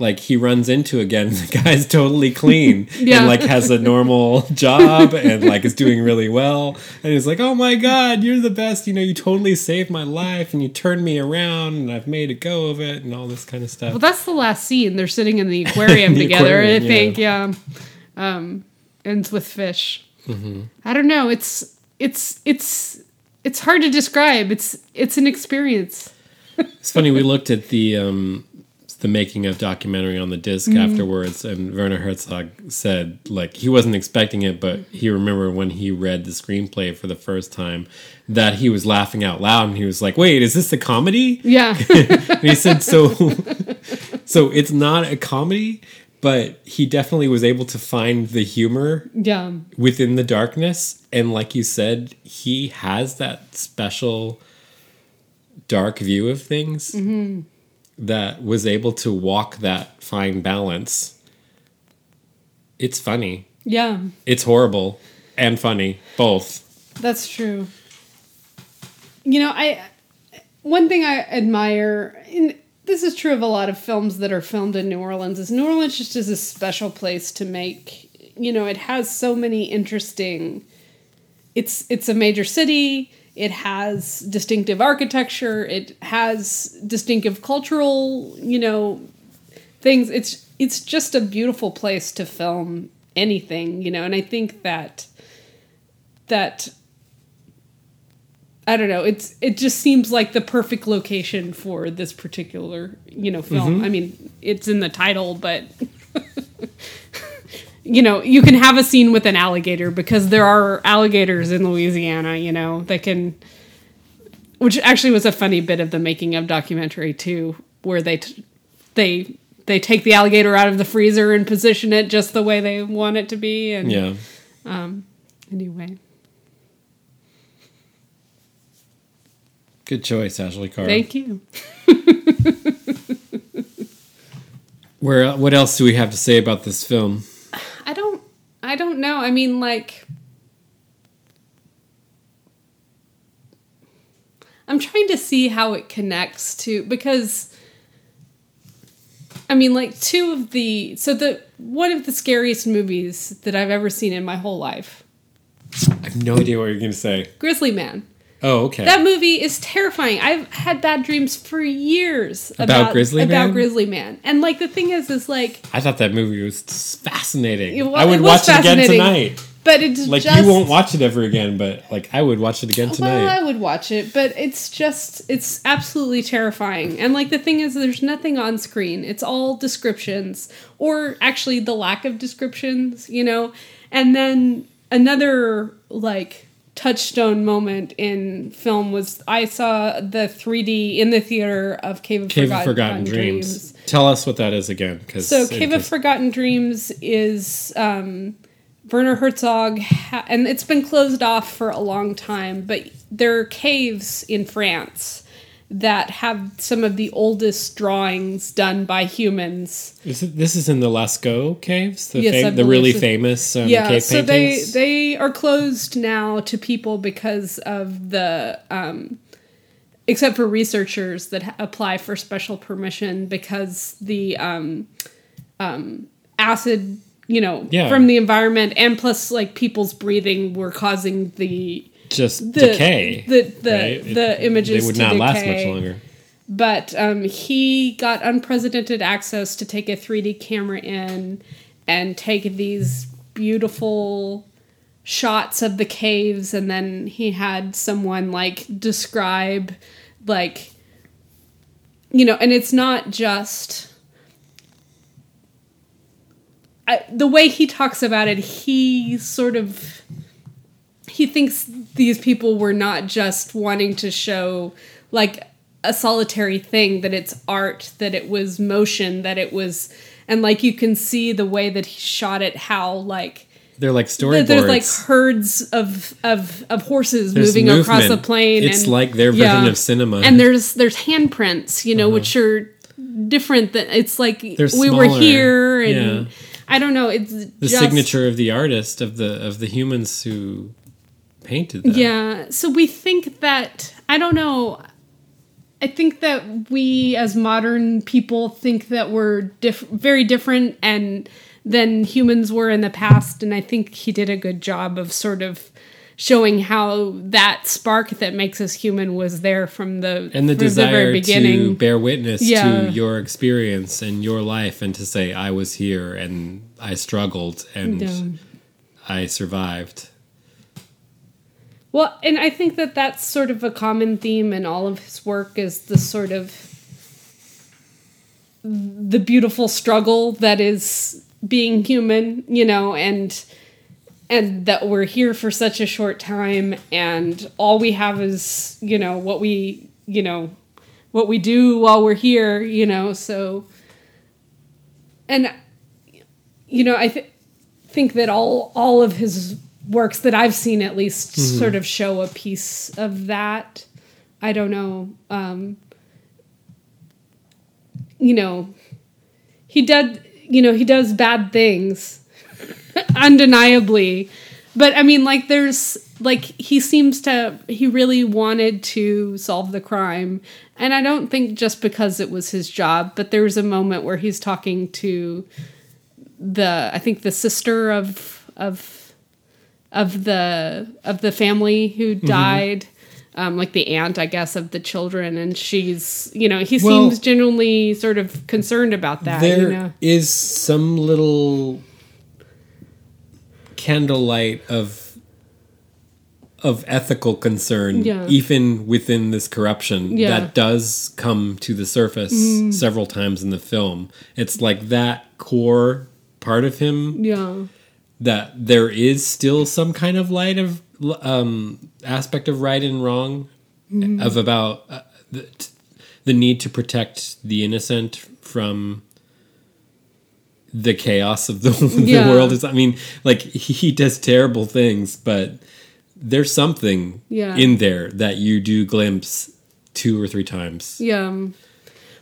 like he runs into again, the guy's totally clean yeah. and like has a normal job and like is doing really well. And he's like, oh my God, you're the best. You know, you totally saved my life and you turned me around and I've made a go of it and all this kind of stuff. Well, that's the last scene. They're sitting in the aquarium the together, aquarium, I think. Yeah. yeah. Um, ends with fish. Mm-hmm. I don't know. It's it's it's it's hard to describe. It's it's an experience. It's funny. We looked at the um, the making of documentary on the disc mm. afterwards, and Werner Herzog said, like, he wasn't expecting it, but he remembered when he read the screenplay for the first time that he was laughing out loud, and he was like, wait, is this a comedy? Yeah. And he said, so so it's not a comedy, but he definitely was able to find the humor yeah. within the darkness. And like you said, he has that special dark view of things mm-hmm. that was able to walk that fine balance. It's funny. Yeah. It's horrible and funny, both. That's true. You know, I one thing I admire in... This is true of a lot of films that are filmed in New Orleans. Is New Orleans just is a special place to make, you know, it has so many interesting, it's it's a major city, it has distinctive architecture, it has distinctive cultural, you know, things. It's it's just a beautiful place to film anything, you know, and I think that that I don't know. It's it just seems like the perfect location for this particular, you know, film. Mm-hmm. I mean, it's in the title, but you know, you can have a scene with an alligator because there are alligators in Louisiana. You know, that can, which actually was a funny bit of the making of documentary too, where they t- they they take the alligator out of the freezer and position it just the way they want it to be. And yeah. Um, anyway. Good choice, Ashley Carr. Thank you. Where? What else do we have to say about this film? I don't. I don't know. I mean, like, I'm trying to see how it connects to because, I mean, like two of the so the one of the scariest movies that I've ever seen in my whole life. I have no idea what you're going to say. Grizzly Man. Oh, okay. That movie is terrifying. I've had bad dreams for years about, about Grizzly about Man. About Grizzly Man, and like the thing is, is like I thought that movie was fascinating. It was, I would it watch it again tonight. But it's like just, you won't watch it ever again. But like I would watch it again tonight. Well, I would watch it, but it's just it's absolutely terrifying. And like the thing is, there's nothing on screen. It's all descriptions, or actually the lack of descriptions. You know, and then another like. Touchstone moment in film was I saw the three D in the theater of Cave of, Cave Forgotten, of Forgotten Dreams. Dreams. Tell us what that is again. So Cave of Forgotten Dreams is um, Werner Herzog, ha- and it's been closed off for a long time, but there are caves in France that have some of the oldest drawings done by humans. Is it, this is in the Lascaux caves? The, yes, fam- the really so. famous um, yeah, cave so paintings? Yeah, they, they are closed now to people because of the... Um, except for researchers that ha- apply for special permission because the um, um, acid, you know, yeah. from the environment and plus like people's breathing were causing the... Just the, decay. The the, right? the it, images they would not decay. last much longer. But um, he got unprecedented access to take a three D camera in and take these beautiful shots of the caves, and then he had someone like describe, like, you know, and it's not just. I, the way he talks about it, he sort of. He thinks these people were not just wanting to show like a solitary thing, that it's art, that it was motion, that it was, and like you can see the way that he shot it, how like they're like storyboards. There's like herds of of, of horses there's moving movement. across a plain. It's and, like their yeah. version of cinema. And there's there's handprints, you know, uh-huh. which are different than it's like they're we smaller. were here and yeah. I don't know. It's the just, signature of the artist of the of the humans who. Painted that. Yeah, so we think that, I don't know, I think that we as modern people think that we're diff- very different and than humans were in the past, and I think he did a good job of sort of showing how that spark that makes us human was there from the, and the, from desire the very beginning. To bear witness yeah. to your experience and your life and to say, I was here and I struggled and yeah. I survived. Well, and I think that that's sort of a common theme in all of his work is the sort of the beautiful struggle that is being human, you know, and and that we're here for such a short time, and all we have is, you know, what we, you know, what we do while we're here, you know, so, and, you know, I th- think that all, all of his works that I've seen at least mm-hmm. sort of show a piece of that. I don't know. Um, you know, he did, you know, he does bad things undeniably, but I mean, like there's like, he seems to, he really wanted to solve the crime. And I don't think just because it was his job, but there was a moment where he's talking to the, I think the sister of, of, of the, of the family who died, mm-hmm. um, like the aunt, I guess, of the children. And she's, you know, he well, seems genuinely sort of concerned about that. There you know? is some little candlelight of, of ethical concern, yeah. even within this corruption yeah. that does come to the surface mm. several times in the film. It's like that core part of him. Yeah. That there is still some kind of light of um, aspect of right and wrong, mm. of about uh, the, t- the need to protect the innocent from the chaos of the, yeah. the world. It's, I mean, like he, he does terrible things, but there's something yeah. in there that you do glimpse two or three times. Yeah.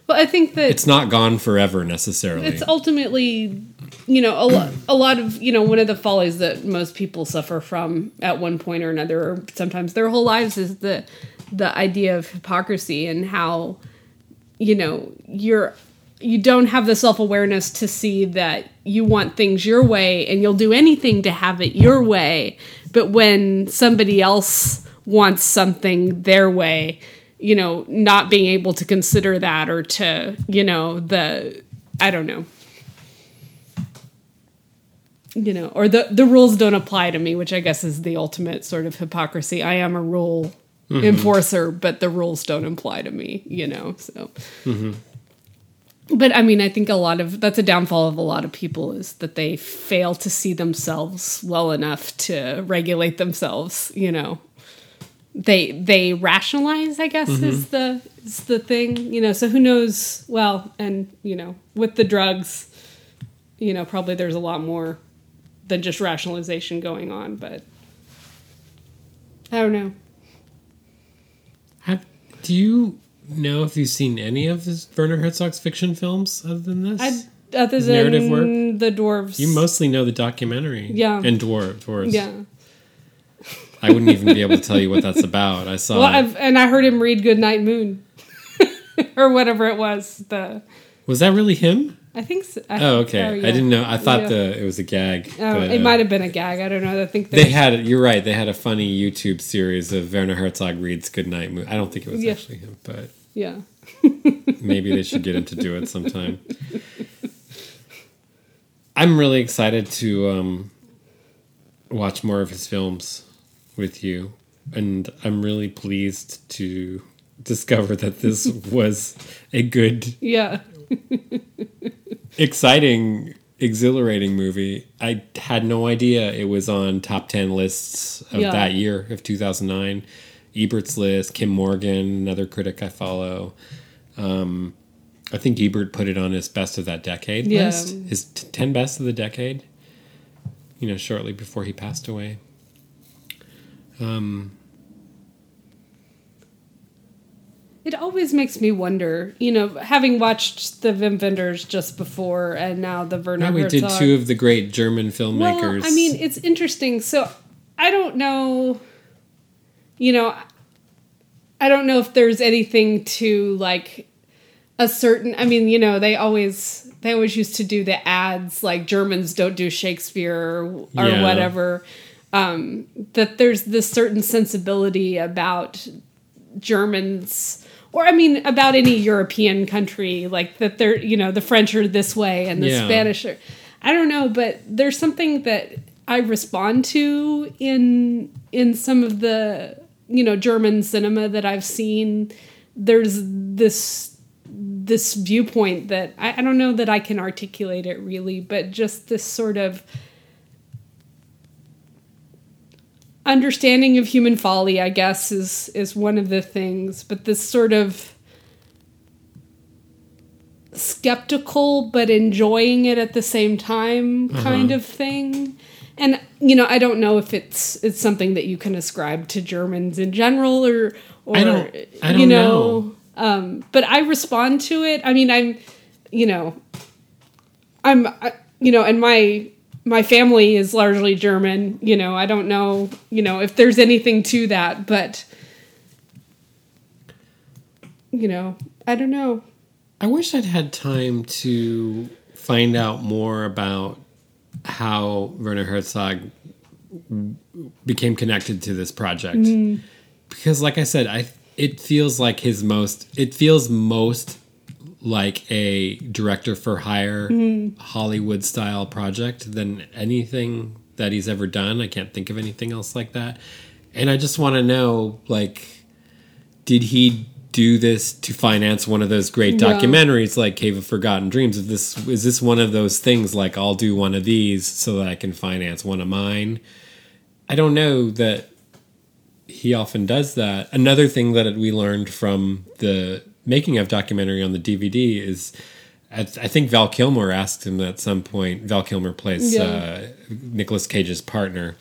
Well, I think that it's not gone forever necessarily. It's ultimately, you know, a, lo- a lot of, you know, one of the follies that most people suffer from at one point or another, or sometimes their whole lives, is the, the idea of hypocrisy and how, you know, you're, you don't have the self-awareness to see that you want things your way and you'll do anything to have it your way. But when somebody else wants something their way, you know, not being able to consider that, or to, you know, the, I don't know, you know, or the, the rules don't apply to me, which I guess is the ultimate sort of hypocrisy. I am a rule mm-hmm. enforcer, but the rules don't apply to me, you know, so. Mm-hmm. But I mean, I think a lot of, that's a downfall of a lot of people, is that they fail to see themselves well enough to regulate themselves. You know, they, they rationalize, I guess, mm-hmm. is the, is the thing, you know, so who knows? Well, and you know, with the drugs, you know, probably there's a lot more than just rationalization going on, but I don't know. Have, do you, No, if you've seen any of his, Werner Herzog's fiction films other than this, I, other his than narrative work, the dwarves, you mostly know the documentary, yeah, and dwarf, dwarves, yeah. I wouldn't even be able to tell you what that's about. I saw, well, I've, and I heard him read "Goodnight Moon," or whatever it was. The was that really him? I think so. I, oh, okay. Oh, yeah. I didn't know. I thought yeah. the it was a gag. Oh, but, it uh, might have been a gag. I don't know. I think they had. You're right. They had a funny YouTube series of Werner Herzog reads "Goodnight Moon." I don't think it was yeah. actually him, but yeah. maybe they should get him to do it sometime. I'm really excited to um, watch more of his films with you, and I'm really pleased to discover that this was a good yeah. exciting, exhilarating movie. I had no idea it was on top ten lists of yeah. that year, of two thousand nine. Ebert's list, Kim Morgan, another critic I follow. Um, I think Ebert put it on his best of that decade yeah. list, his t- ten best of the decade, you know, shortly before he passed away. Um, It always makes me wonder, you know, having watched the Wim Wenders just before and now the Werner Herzog. Yeah, we did two of the great German filmmakers. Well, I mean, it's interesting. So I don't know, you know, I don't know if there's anything to like a certain, I mean, you know, they always, they always used to do the ads like Germans don't do Shakespeare or, or yeah. whatever, um, that there's this certain sensibility about Germans, or I mean about any European country, like that they're, you know, the French are this way and the yeah. Spanish are, I don't know, but there's something that I respond to in in some of the, you know, German cinema that I've seen. There's this this viewpoint that I, I don't know that I can articulate it really, but just this sort of understanding of human folly, I guess, is is one of the things, but this sort of skeptical but enjoying it at the same time kind mm-hmm. of thing. And, you know, I don't know if it's it's something that you can ascribe to Germans in general or, or I don't, I don't you know, know. Um, but I respond to it. I mean, I'm, you know, I'm, I, you know, and my my family is largely German. You know, I don't know, you know, if there's anything to that, but, you know, I don't know. I wish I'd had time to find out more about how Werner Herzog became connected to this project. Mm. Because, like I said, I it feels like his most... It feels most like a director-for-hire mm. Hollywood-style project than anything that he's ever done. I can't think of anything else like that. And I just want to know, like, did he do this to finance one of those great documentaries yeah. like Cave of Forgotten Dreams? If this is this one of those things like I'll do one of these so that I can finance one of mine? I don't know that he often does that. Another thing that we learned from the making of documentary on the D V D is I think Val Kilmer asked him at some point. Val Kilmer plays yeah. uh, Nicolas Cage's partner.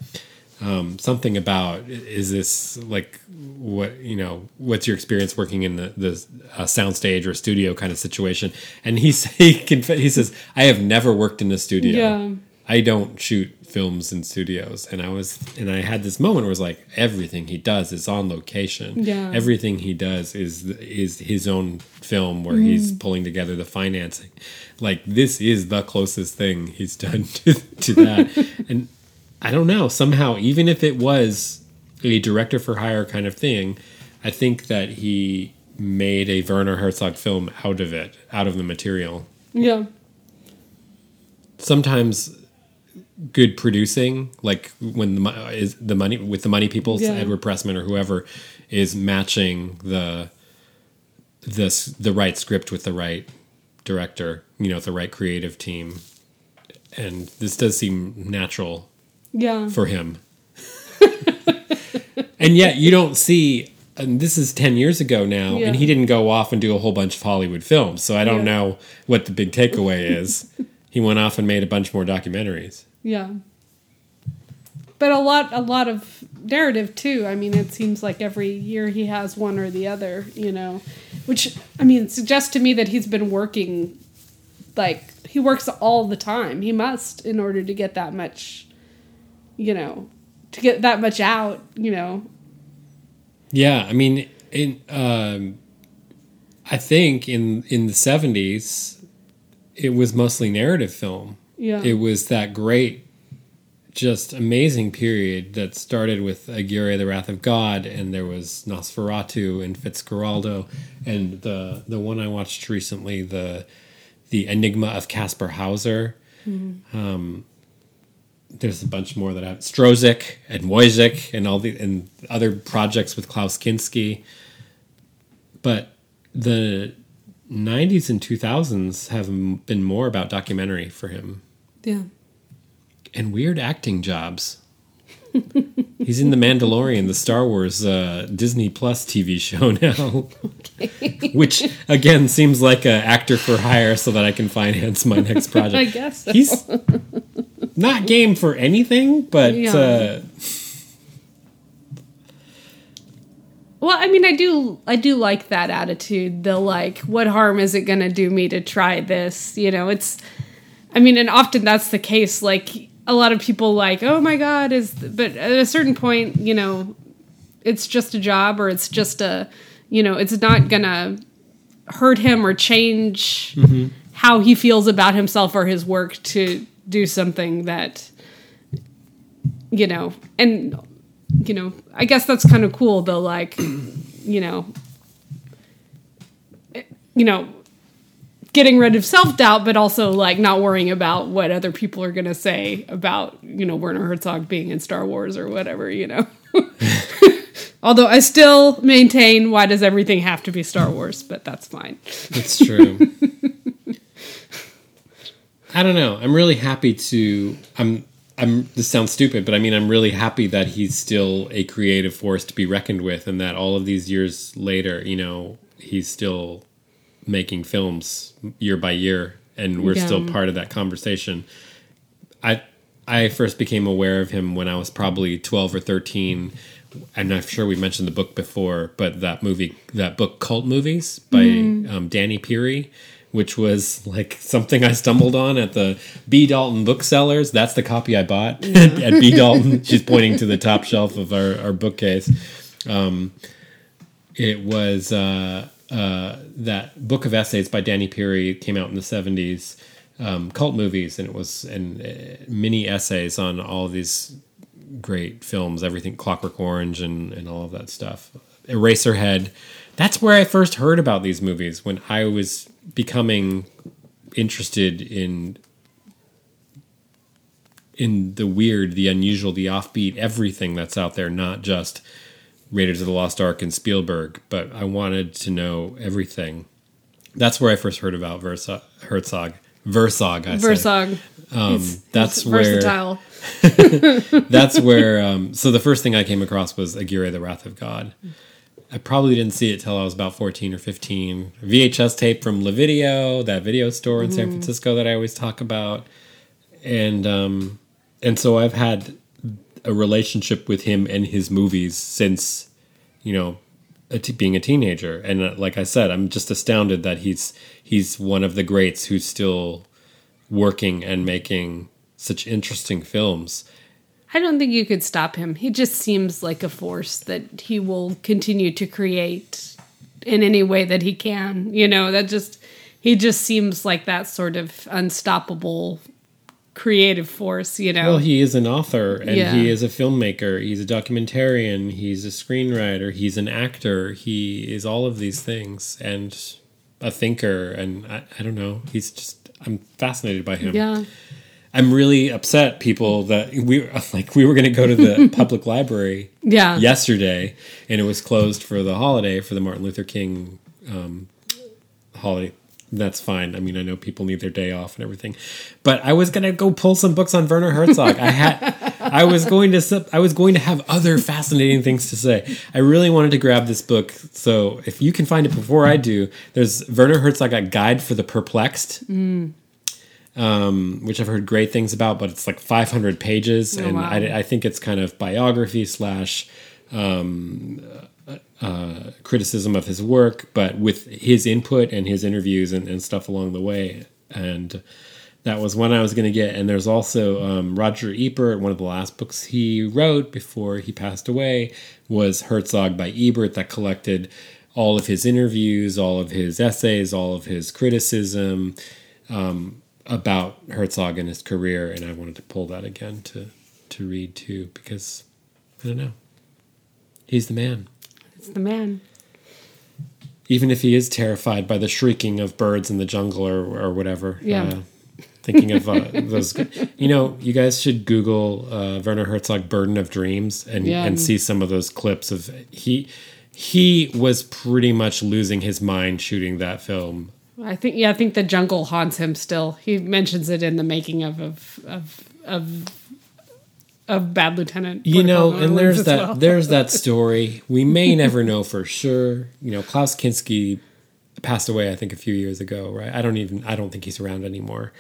Um, something about, is this like, what, you know, what's your experience working in the, the uh, soundstage or studio kind of situation? And he, say, he says, I have never worked in a studio. Yeah. I don't shoot films in studios. And I was, and I had this moment where it was like, everything he does is on location. Yeah. Everything he does is, is his own film where mm. he's pulling together the financing. Like, this is the closest thing he's done to, to that. And I don't know. Somehow, even if it was a director for hire kind of thing, I think that he made a Werner Herzog film out of it, out of the material. Yeah. Sometimes good producing, like when the, is the money with the money people, yeah. Edward Pressman or whoever, is matching the the the right script with the right director, you know, the right creative team, and this does seem natural. Yeah. For him. And yet you don't see, and this is ten years ago now, yeah. and he didn't go off and do a whole bunch of Hollywood films. So I don't yeah. know what the big takeaway is. He went off and made a bunch more documentaries. Yeah. But a lot, a lot of narrative too. I mean, it seems like every year he has one or the other, you know, which, I mean, suggests to me that he's been working, like he works all the time. He must, in order to get that much, you know, to get that much out, you know. Yeah, I mean, in um, I think in in the seventies, it was mostly narrative film. Yeah. It was that great, just amazing period that started with Aguirre, The Wrath of God, and there was Nosferatu and Fitzcarraldo, and the the one I watched recently, the the Enigma of Caspar Hauser. Mm-hmm. Um There's a bunch more that I have. Strozik and Wojcik and all the and other projects with Klaus Kinski. But the nineties and two thousands have been more about documentary for him. Yeah. And weird acting jobs. He's in The Mandalorian, the Star Wars uh, Disney Plus T V show now. Okay. Which, again, seems like an actor for hire so that I can finance my next project. I guess so. He's not game for anything, but... Yeah. Uh, well, I mean, I do I do like that attitude. The, like, what harm is it going to do me to try this? You know, it's... I mean, and often that's the case, like... A lot of people like, oh my God, is, but at a certain point, you know, it's just a job or it's just a, you know, it's not gonna hurt him or change mm-hmm. how he feels about himself or his work to do something that, you know, and, you know, I guess that's kind of cool though. Like, you know, you know, getting rid of self-doubt, but also like not worrying about what other people are going to say about, you know, Werner Herzog being in Star Wars or whatever, you know. Although I still maintain, why does everything have to be Star Wars? But that's fine. That's true. I don't know. I'm really happy to... I'm. I'm. This sounds stupid, but I mean, I'm really happy that he's still a creative force to be reckoned with, and that all of these years later, you know, he's still making films year by year, and we're yeah. still part of that conversation. I I first became aware of him when I was probably twelve or thirteen. I'm not sure we mentioned the book before, but that movie, that book, Cult Movies by mm. um, Danny Peary, which was like something I stumbled on at the B. Dalton Booksellers. That's the copy I bought yeah. at, at B. Dalton. She's pointing to the top shelf of our, our bookcase. Um, it was uh, uh, that book of essays by Danny Peary came out in the seventies, um, Cult Movies, and it was and uh, mini essays on all these great films, everything Clockwork Orange and, and all of that stuff. Eraserhead. That's where I first heard about these movies, when I was becoming interested in in the weird, the unusual, the offbeat, everything that's out there, not just Raiders of the Lost Ark and Spielberg, but I wanted to know everything. That's where I first heard about Versa- Herzog. Herzog, I Herzog. Um, he's, that's, he's where, that's where... That's um, where... So the first thing I came across was Aguirre, the Wrath of God. I probably didn't see it till I was about fourteen or fifteen. V H S tape from La Video, that video store in mm. San Francisco that I always talk about. And um, and so I've had a relationship with him and his movies since, you know, a t- being a teenager. And uh, like I said, I'm just astounded that he's he's one of the greats who's still working and making such interesting films. I don't think you could stop him. He just seems like a force that he will continue to create in any way that he can. You know, that just, he just seems like that sort of unstoppable creative force, you know? Well, he is an author and yeah. he is a filmmaker. He's a documentarian. He's a screenwriter. He's an actor. He is all of these things and a thinker. And I, I don't know. He's just, I'm fascinated by him. Yeah. I'm really upset, people, that we like we were going to go to the public library yeah. yesterday, and it was closed for the holiday, for the Martin Luther King um, holiday. That's fine. I mean, I know people need their day off and everything, but I was going to go pull some books on Werner Herzog. I had, I was going to, I was going to have other fascinating things to say. I really wanted to grab this book, so if you can find it before I do, there's Werner Herzog, A Guide for the Perplexed. Mm. Um, which I've heard great things about, but it's like five hundred pages. Oh, and wow. I, I think it's kind of biography slash um, uh, criticism of his work, but with his input and his interviews and, and stuff along the way. And that was one I was going to get. And there's also um, Roger Ebert, one of the last books he wrote before he passed away was Herzog by Ebert, that collected all of his interviews, all of his essays, all of his criticism, um, about Herzog and his career, and I wanted to pull that again to to read too, because I don't know, he's the man. It's the man. Even if he is terrified by the shrieking of birds in the jungle or or whatever. Yeah. Uh, thinking of uh, those, you know, you guys should Google uh, Werner Herzog "Burden of Dreams" and yeah. and see some of those clips of he he was pretty much losing his mind shooting that film. I think, yeah, I think the jungle haunts him still. He mentions it in the making of of of of, of Bad Lieutenant. You know, and there's that well. there's that story. We may never know for sure. You know, Klaus Kinski passed away, I think, a few years ago, right? I don't even I don't think he's around anymore.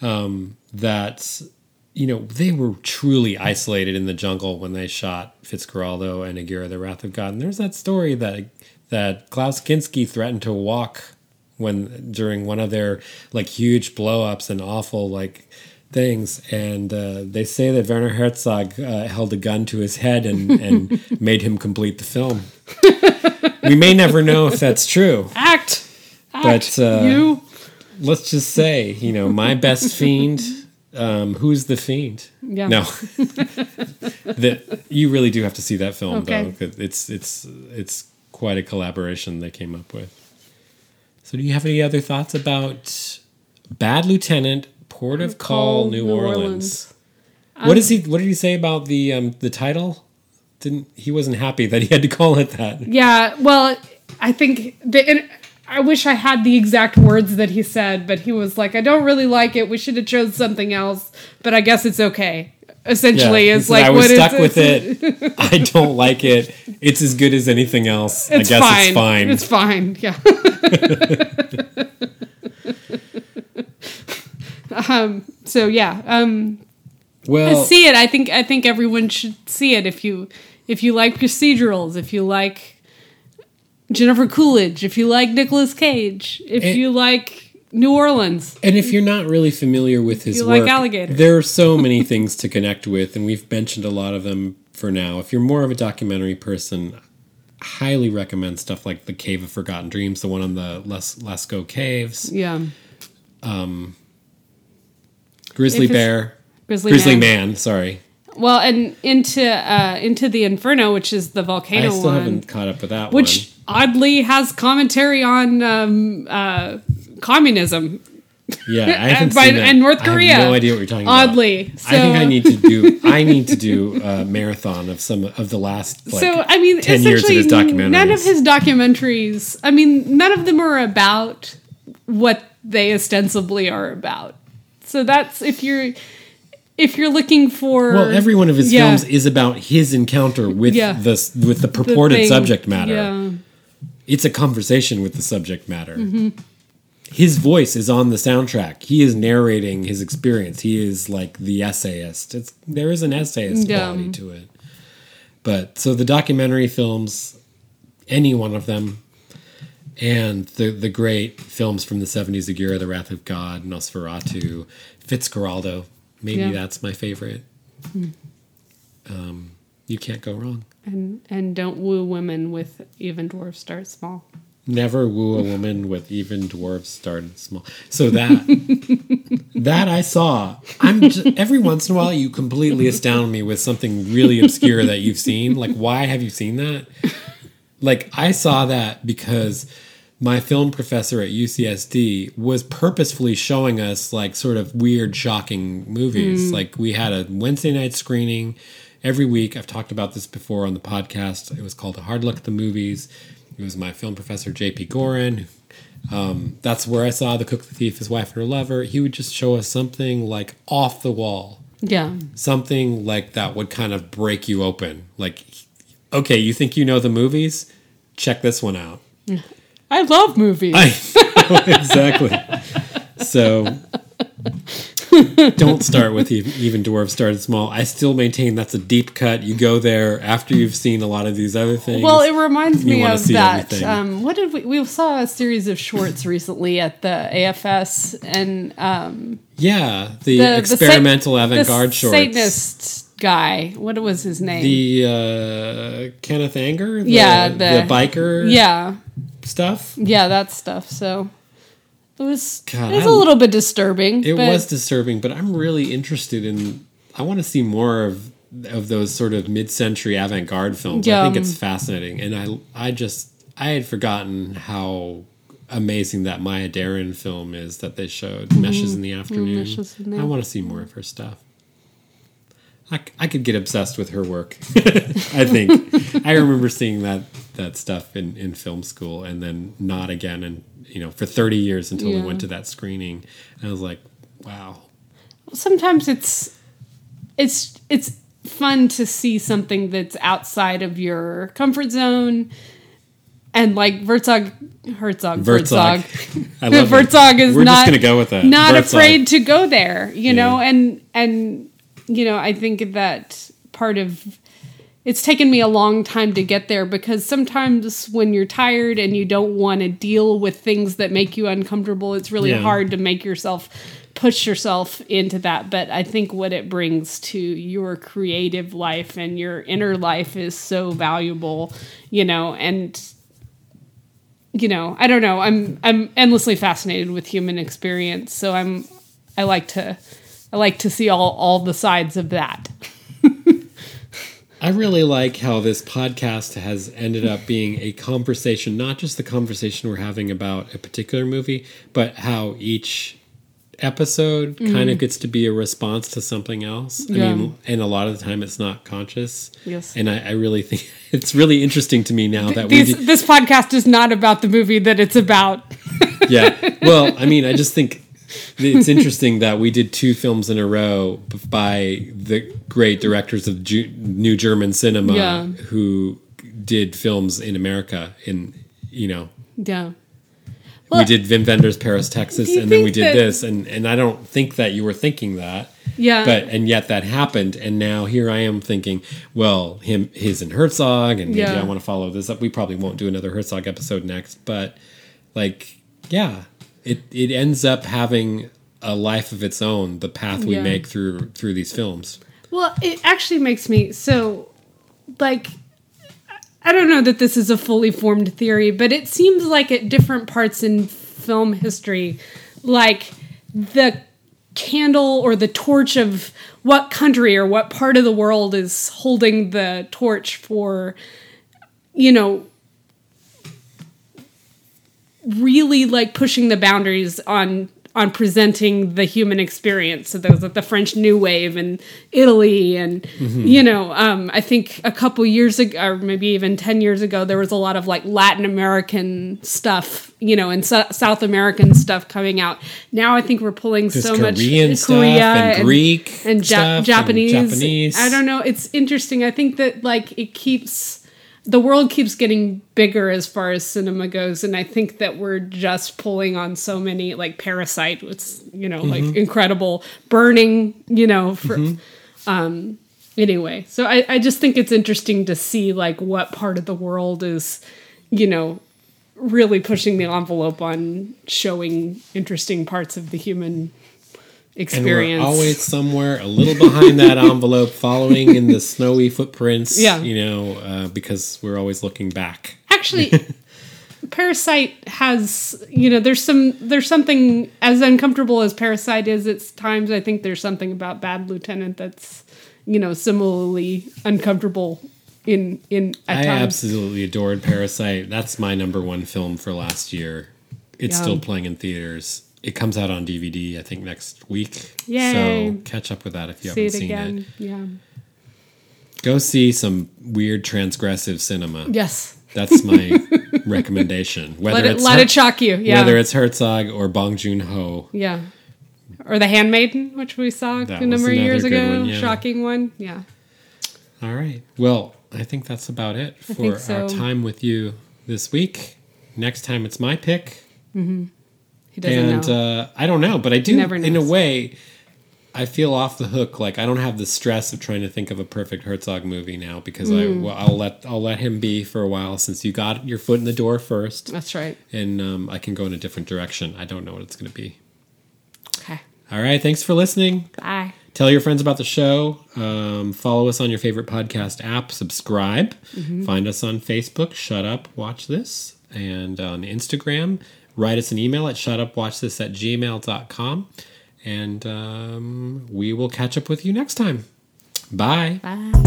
Um, that, you know, they were truly isolated in the jungle when they shot Fitzcarraldo and Aguirre, the Wrath of God. And there's that story that that Klaus Kinski threatened to walk when during one of their like huge blow-ups and awful like things, and uh, they say that Werner Herzog uh, held a gun to his head and, and made him complete the film. We may never know if that's true. Act, act, but uh, you. Let's just say, you know, My Best Fiend. Um, who's the Fiend? Yeah. No, the, you really do have to see that film okay. though. 'Cause it's it's it's quite a collaboration they came up with. So do you have any other thoughts about Bad Lieutenant, Port of Call, New Orleans? What does he? What did he say about the um, the title? didn't he wasn't happy that he had to call it that. Yeah, well, I think the, it, I wish I had the exact words that he said, but he was like, "I don't really like it. We should have chose something else, but I guess it's okay." Essentially, yeah, is like I was what stuck is, with it. I don't like it. It's as good as anything else. It's I guess fine. it's fine. It's fine. Yeah. um. So yeah. Um. Well, see it. I think. I think everyone should see it. If you, if you like procedurals, if you like Jennifer Coolidge, if you like Nicolas Cage, if and, you like New Orleans, and if you're not really familiar with his you work, like alligators. There are so many things to connect with, and we've mentioned a lot of them for now. If you're more of a documentary person, I highly recommend stuff like The Cave of Forgotten Dreams, the one on the Las- Lascaux Caves. Yeah. Um. Grizzly Bear. Grizzly, Grizzly Man. Man, sorry. Well, and into uh, into the Inferno, which is the volcano one. I still one, haven't caught up with that which one. Which oddly has commentary on um, uh, communism. Yeah, I haven't by, seen that. And North Korea. I have no idea what you're talking oddly, about. Oddly, so. I think I need to do. I need to do a marathon of some of the last. Like, so I mean, ten years of his documentaries. None of his documentaries. I mean, none of them are about what they ostensibly are about. So that's if you're. If you're looking for... Well, every one of his yeah. films is about his encounter with, yeah. the, with the purported the subject matter. Yeah. It's a conversation with the subject matter. Mm-hmm. His voice is on the soundtrack. He is narrating his experience. He is like the essayist. It's, there is an essayist yeah. quality to it. But so the documentary films, any one of them, and the, the great films from the seventies, Aguirre, The Wrath of God, Nosferatu, Fitzcarraldo... Maybe yeah. that's my favorite. Mm. Um, you can't go wrong. And and don't woo women with Even Dwarfs Start Small. Never woo a woman with Even Dwarfs Start Small. So that that I saw. I'm just, every once in a while you completely astound me with something really obscure that you've seen. Like, why have you seen that? Like, I saw that because my film professor at U C S D was purposefully showing us like sort of weird, shocking movies. Mm. Like we had a Wednesday night screening every week. I've talked about this before on the podcast. It was called A Hard Look at the Movies. It was my film professor, J P Gorin. Um, that's where I saw The Cook, the Thief, His Wife, and Her Lover. He would just show us something like off the wall. Yeah. Something like that would kind of break you open. Like, okay, you think you know the movies? Check this one out. Yeah. I love movies. I know, exactly. So don't start with Even Dwarfs Start Small. I still maintain that's a deep cut. You go there after you've seen a lot of these other things. Well, it reminds me of that. Um, what did we? We saw a series of shorts recently at the A F S, and um, yeah, the, the experimental the Sa- avant-garde the shorts. Satanist guy, what was his name? The uh, Kenneth Anger, the, yeah, the, the biker, yeah, stuff, yeah, that stuff. So it was, God, it was I'm, a little bit disturbing. It but. was disturbing, but I'm really interested in. I want to see more of of those sort of mid-century avant-garde films. Yeah. I think it's fascinating, and I I just I had forgotten how amazing that Maya Deren film is that they showed, mm-hmm. Meshes in the Afternoon. Meshes in the I want to see more of her stuff. I, I could get obsessed with her work. I think I remember seeing that that stuff in, in film school, and then not again, and you know, for thirty years until yeah. we went to that screening, and I was like, wow. Sometimes it's it's it's fun to see something that's outside of your comfort zone, and like Herzog, Herzog, Herzog. I love Herzog is We're not just gonna go with that. Not Herzog. Afraid to go there, you yeah. know, and and. You know, I think that part of it's taken me a long time to get there, because sometimes when you're tired and you don't want to deal with things that make you uncomfortable, it's really yeah. hard to make yourself push yourself into that. But I think what it brings to your creative life and your inner life is so valuable, you know, and, you know, I don't know. I'm, I'm endlessly fascinated with human experience. So I'm, I like to, I like to see all, all the sides of that. I really like how this podcast has ended up being a conversation, not just the conversation we're having about a particular movie, but how each episode mm-hmm. kind of gets to be a response to something else. Yeah. I mean, and a lot of the time it's not conscious. Yes. And I, I really think it's really interesting to me now Th- that we these, did, this podcast is not about the movie that it's about. Yeah. Well, I mean, I just think it's interesting that we did two films in a row by the great directors of Ju- New German cinema yeah. who did films in America in, you know. Yeah. Well, we did Wim Wenders' Paris, Texas, and then we did that, this. And, and I don't think that you were thinking that. Yeah. But and yet that happened. And now here I am thinking, well, him, his and Herzog, and yeah. maybe I want to follow this up. We probably won't do another Herzog episode next. But, like, yeah, it, it ends up having a life of its own, the path we yeah. make through through these films. Well, it actually makes me so, like... I don't know that this is a fully formed theory, but it seems like at different parts in film history, like the candle or the torch of what country or what part of the world is holding the torch for, you know, really like pushing the boundaries on on presenting the human experience. So there was like the French New Wave in Italy and, mm-hmm. you know, um, I think a couple years ago, or maybe even ten years ago, there was a lot of like Latin American stuff, you know, and so- South American stuff coming out. Now I think we're pulling There's so much Korean stuff Korea and, and Greek and, and ja- stuff Japanese. And Japanese. I don't know. It's interesting. I think that like it keeps, the world keeps getting bigger as far as cinema goes. And I think that we're just pulling on so many, like Parasite, it's, you know, mm-hmm. like incredible burning, you know, for, mm-hmm. um, anyway. So I, I just think it's interesting to see like what part of the world is, you know, really pushing the envelope on showing interesting parts of the human experience. And we're always somewhere a little behind that envelope, following in the snowy footprints, yeah. you know, uh, because we're always looking back. Actually, Parasite has, you know, there's some, there's something as uncomfortable as Parasite is at times. I think there's something about Bad Lieutenant that's, you know, similarly uncomfortable in, in, at I times. Absolutely adored Parasite. That's my number one film for last year. It's yeah. still playing in theaters. It comes out on D V D, I think, next week. Yay. So catch up with that if you see haven't it seen again. It. Yeah. Go see some weird transgressive cinema. Yes. That's my recommendation. Whether let it, it's let Her- it shock you. Yeah. Whether it's Herzog or Bong Joon-ho. Yeah. Or The Handmaiden, which we saw that a number of years ago. One, yeah. Shocking one. Yeah. All right. Well, I think that's about it for so. our time with you this week. Next time it's my pick. Mm-hmm. He doesn't and uh, I don't know, but I do, in a way, I feel off the hook. Like, I don't have the stress of trying to think of a perfect Herzog movie now because mm. I, well, I'll let I'll let him be for a while since you got your foot in the door first. That's right. And um, I can go in a different direction. I don't know what it's going to be. Okay. All right. Thanks for listening. Bye. Tell your friends about the show. Um, follow us on your favorite podcast app. Subscribe. Mm-hmm. Find us on Facebook. Shut Up, Watch This. And on Instagram. Write us an email at shutupwatchthis at gmail dot com, and um, we will catch up with you next time. Bye. Bye.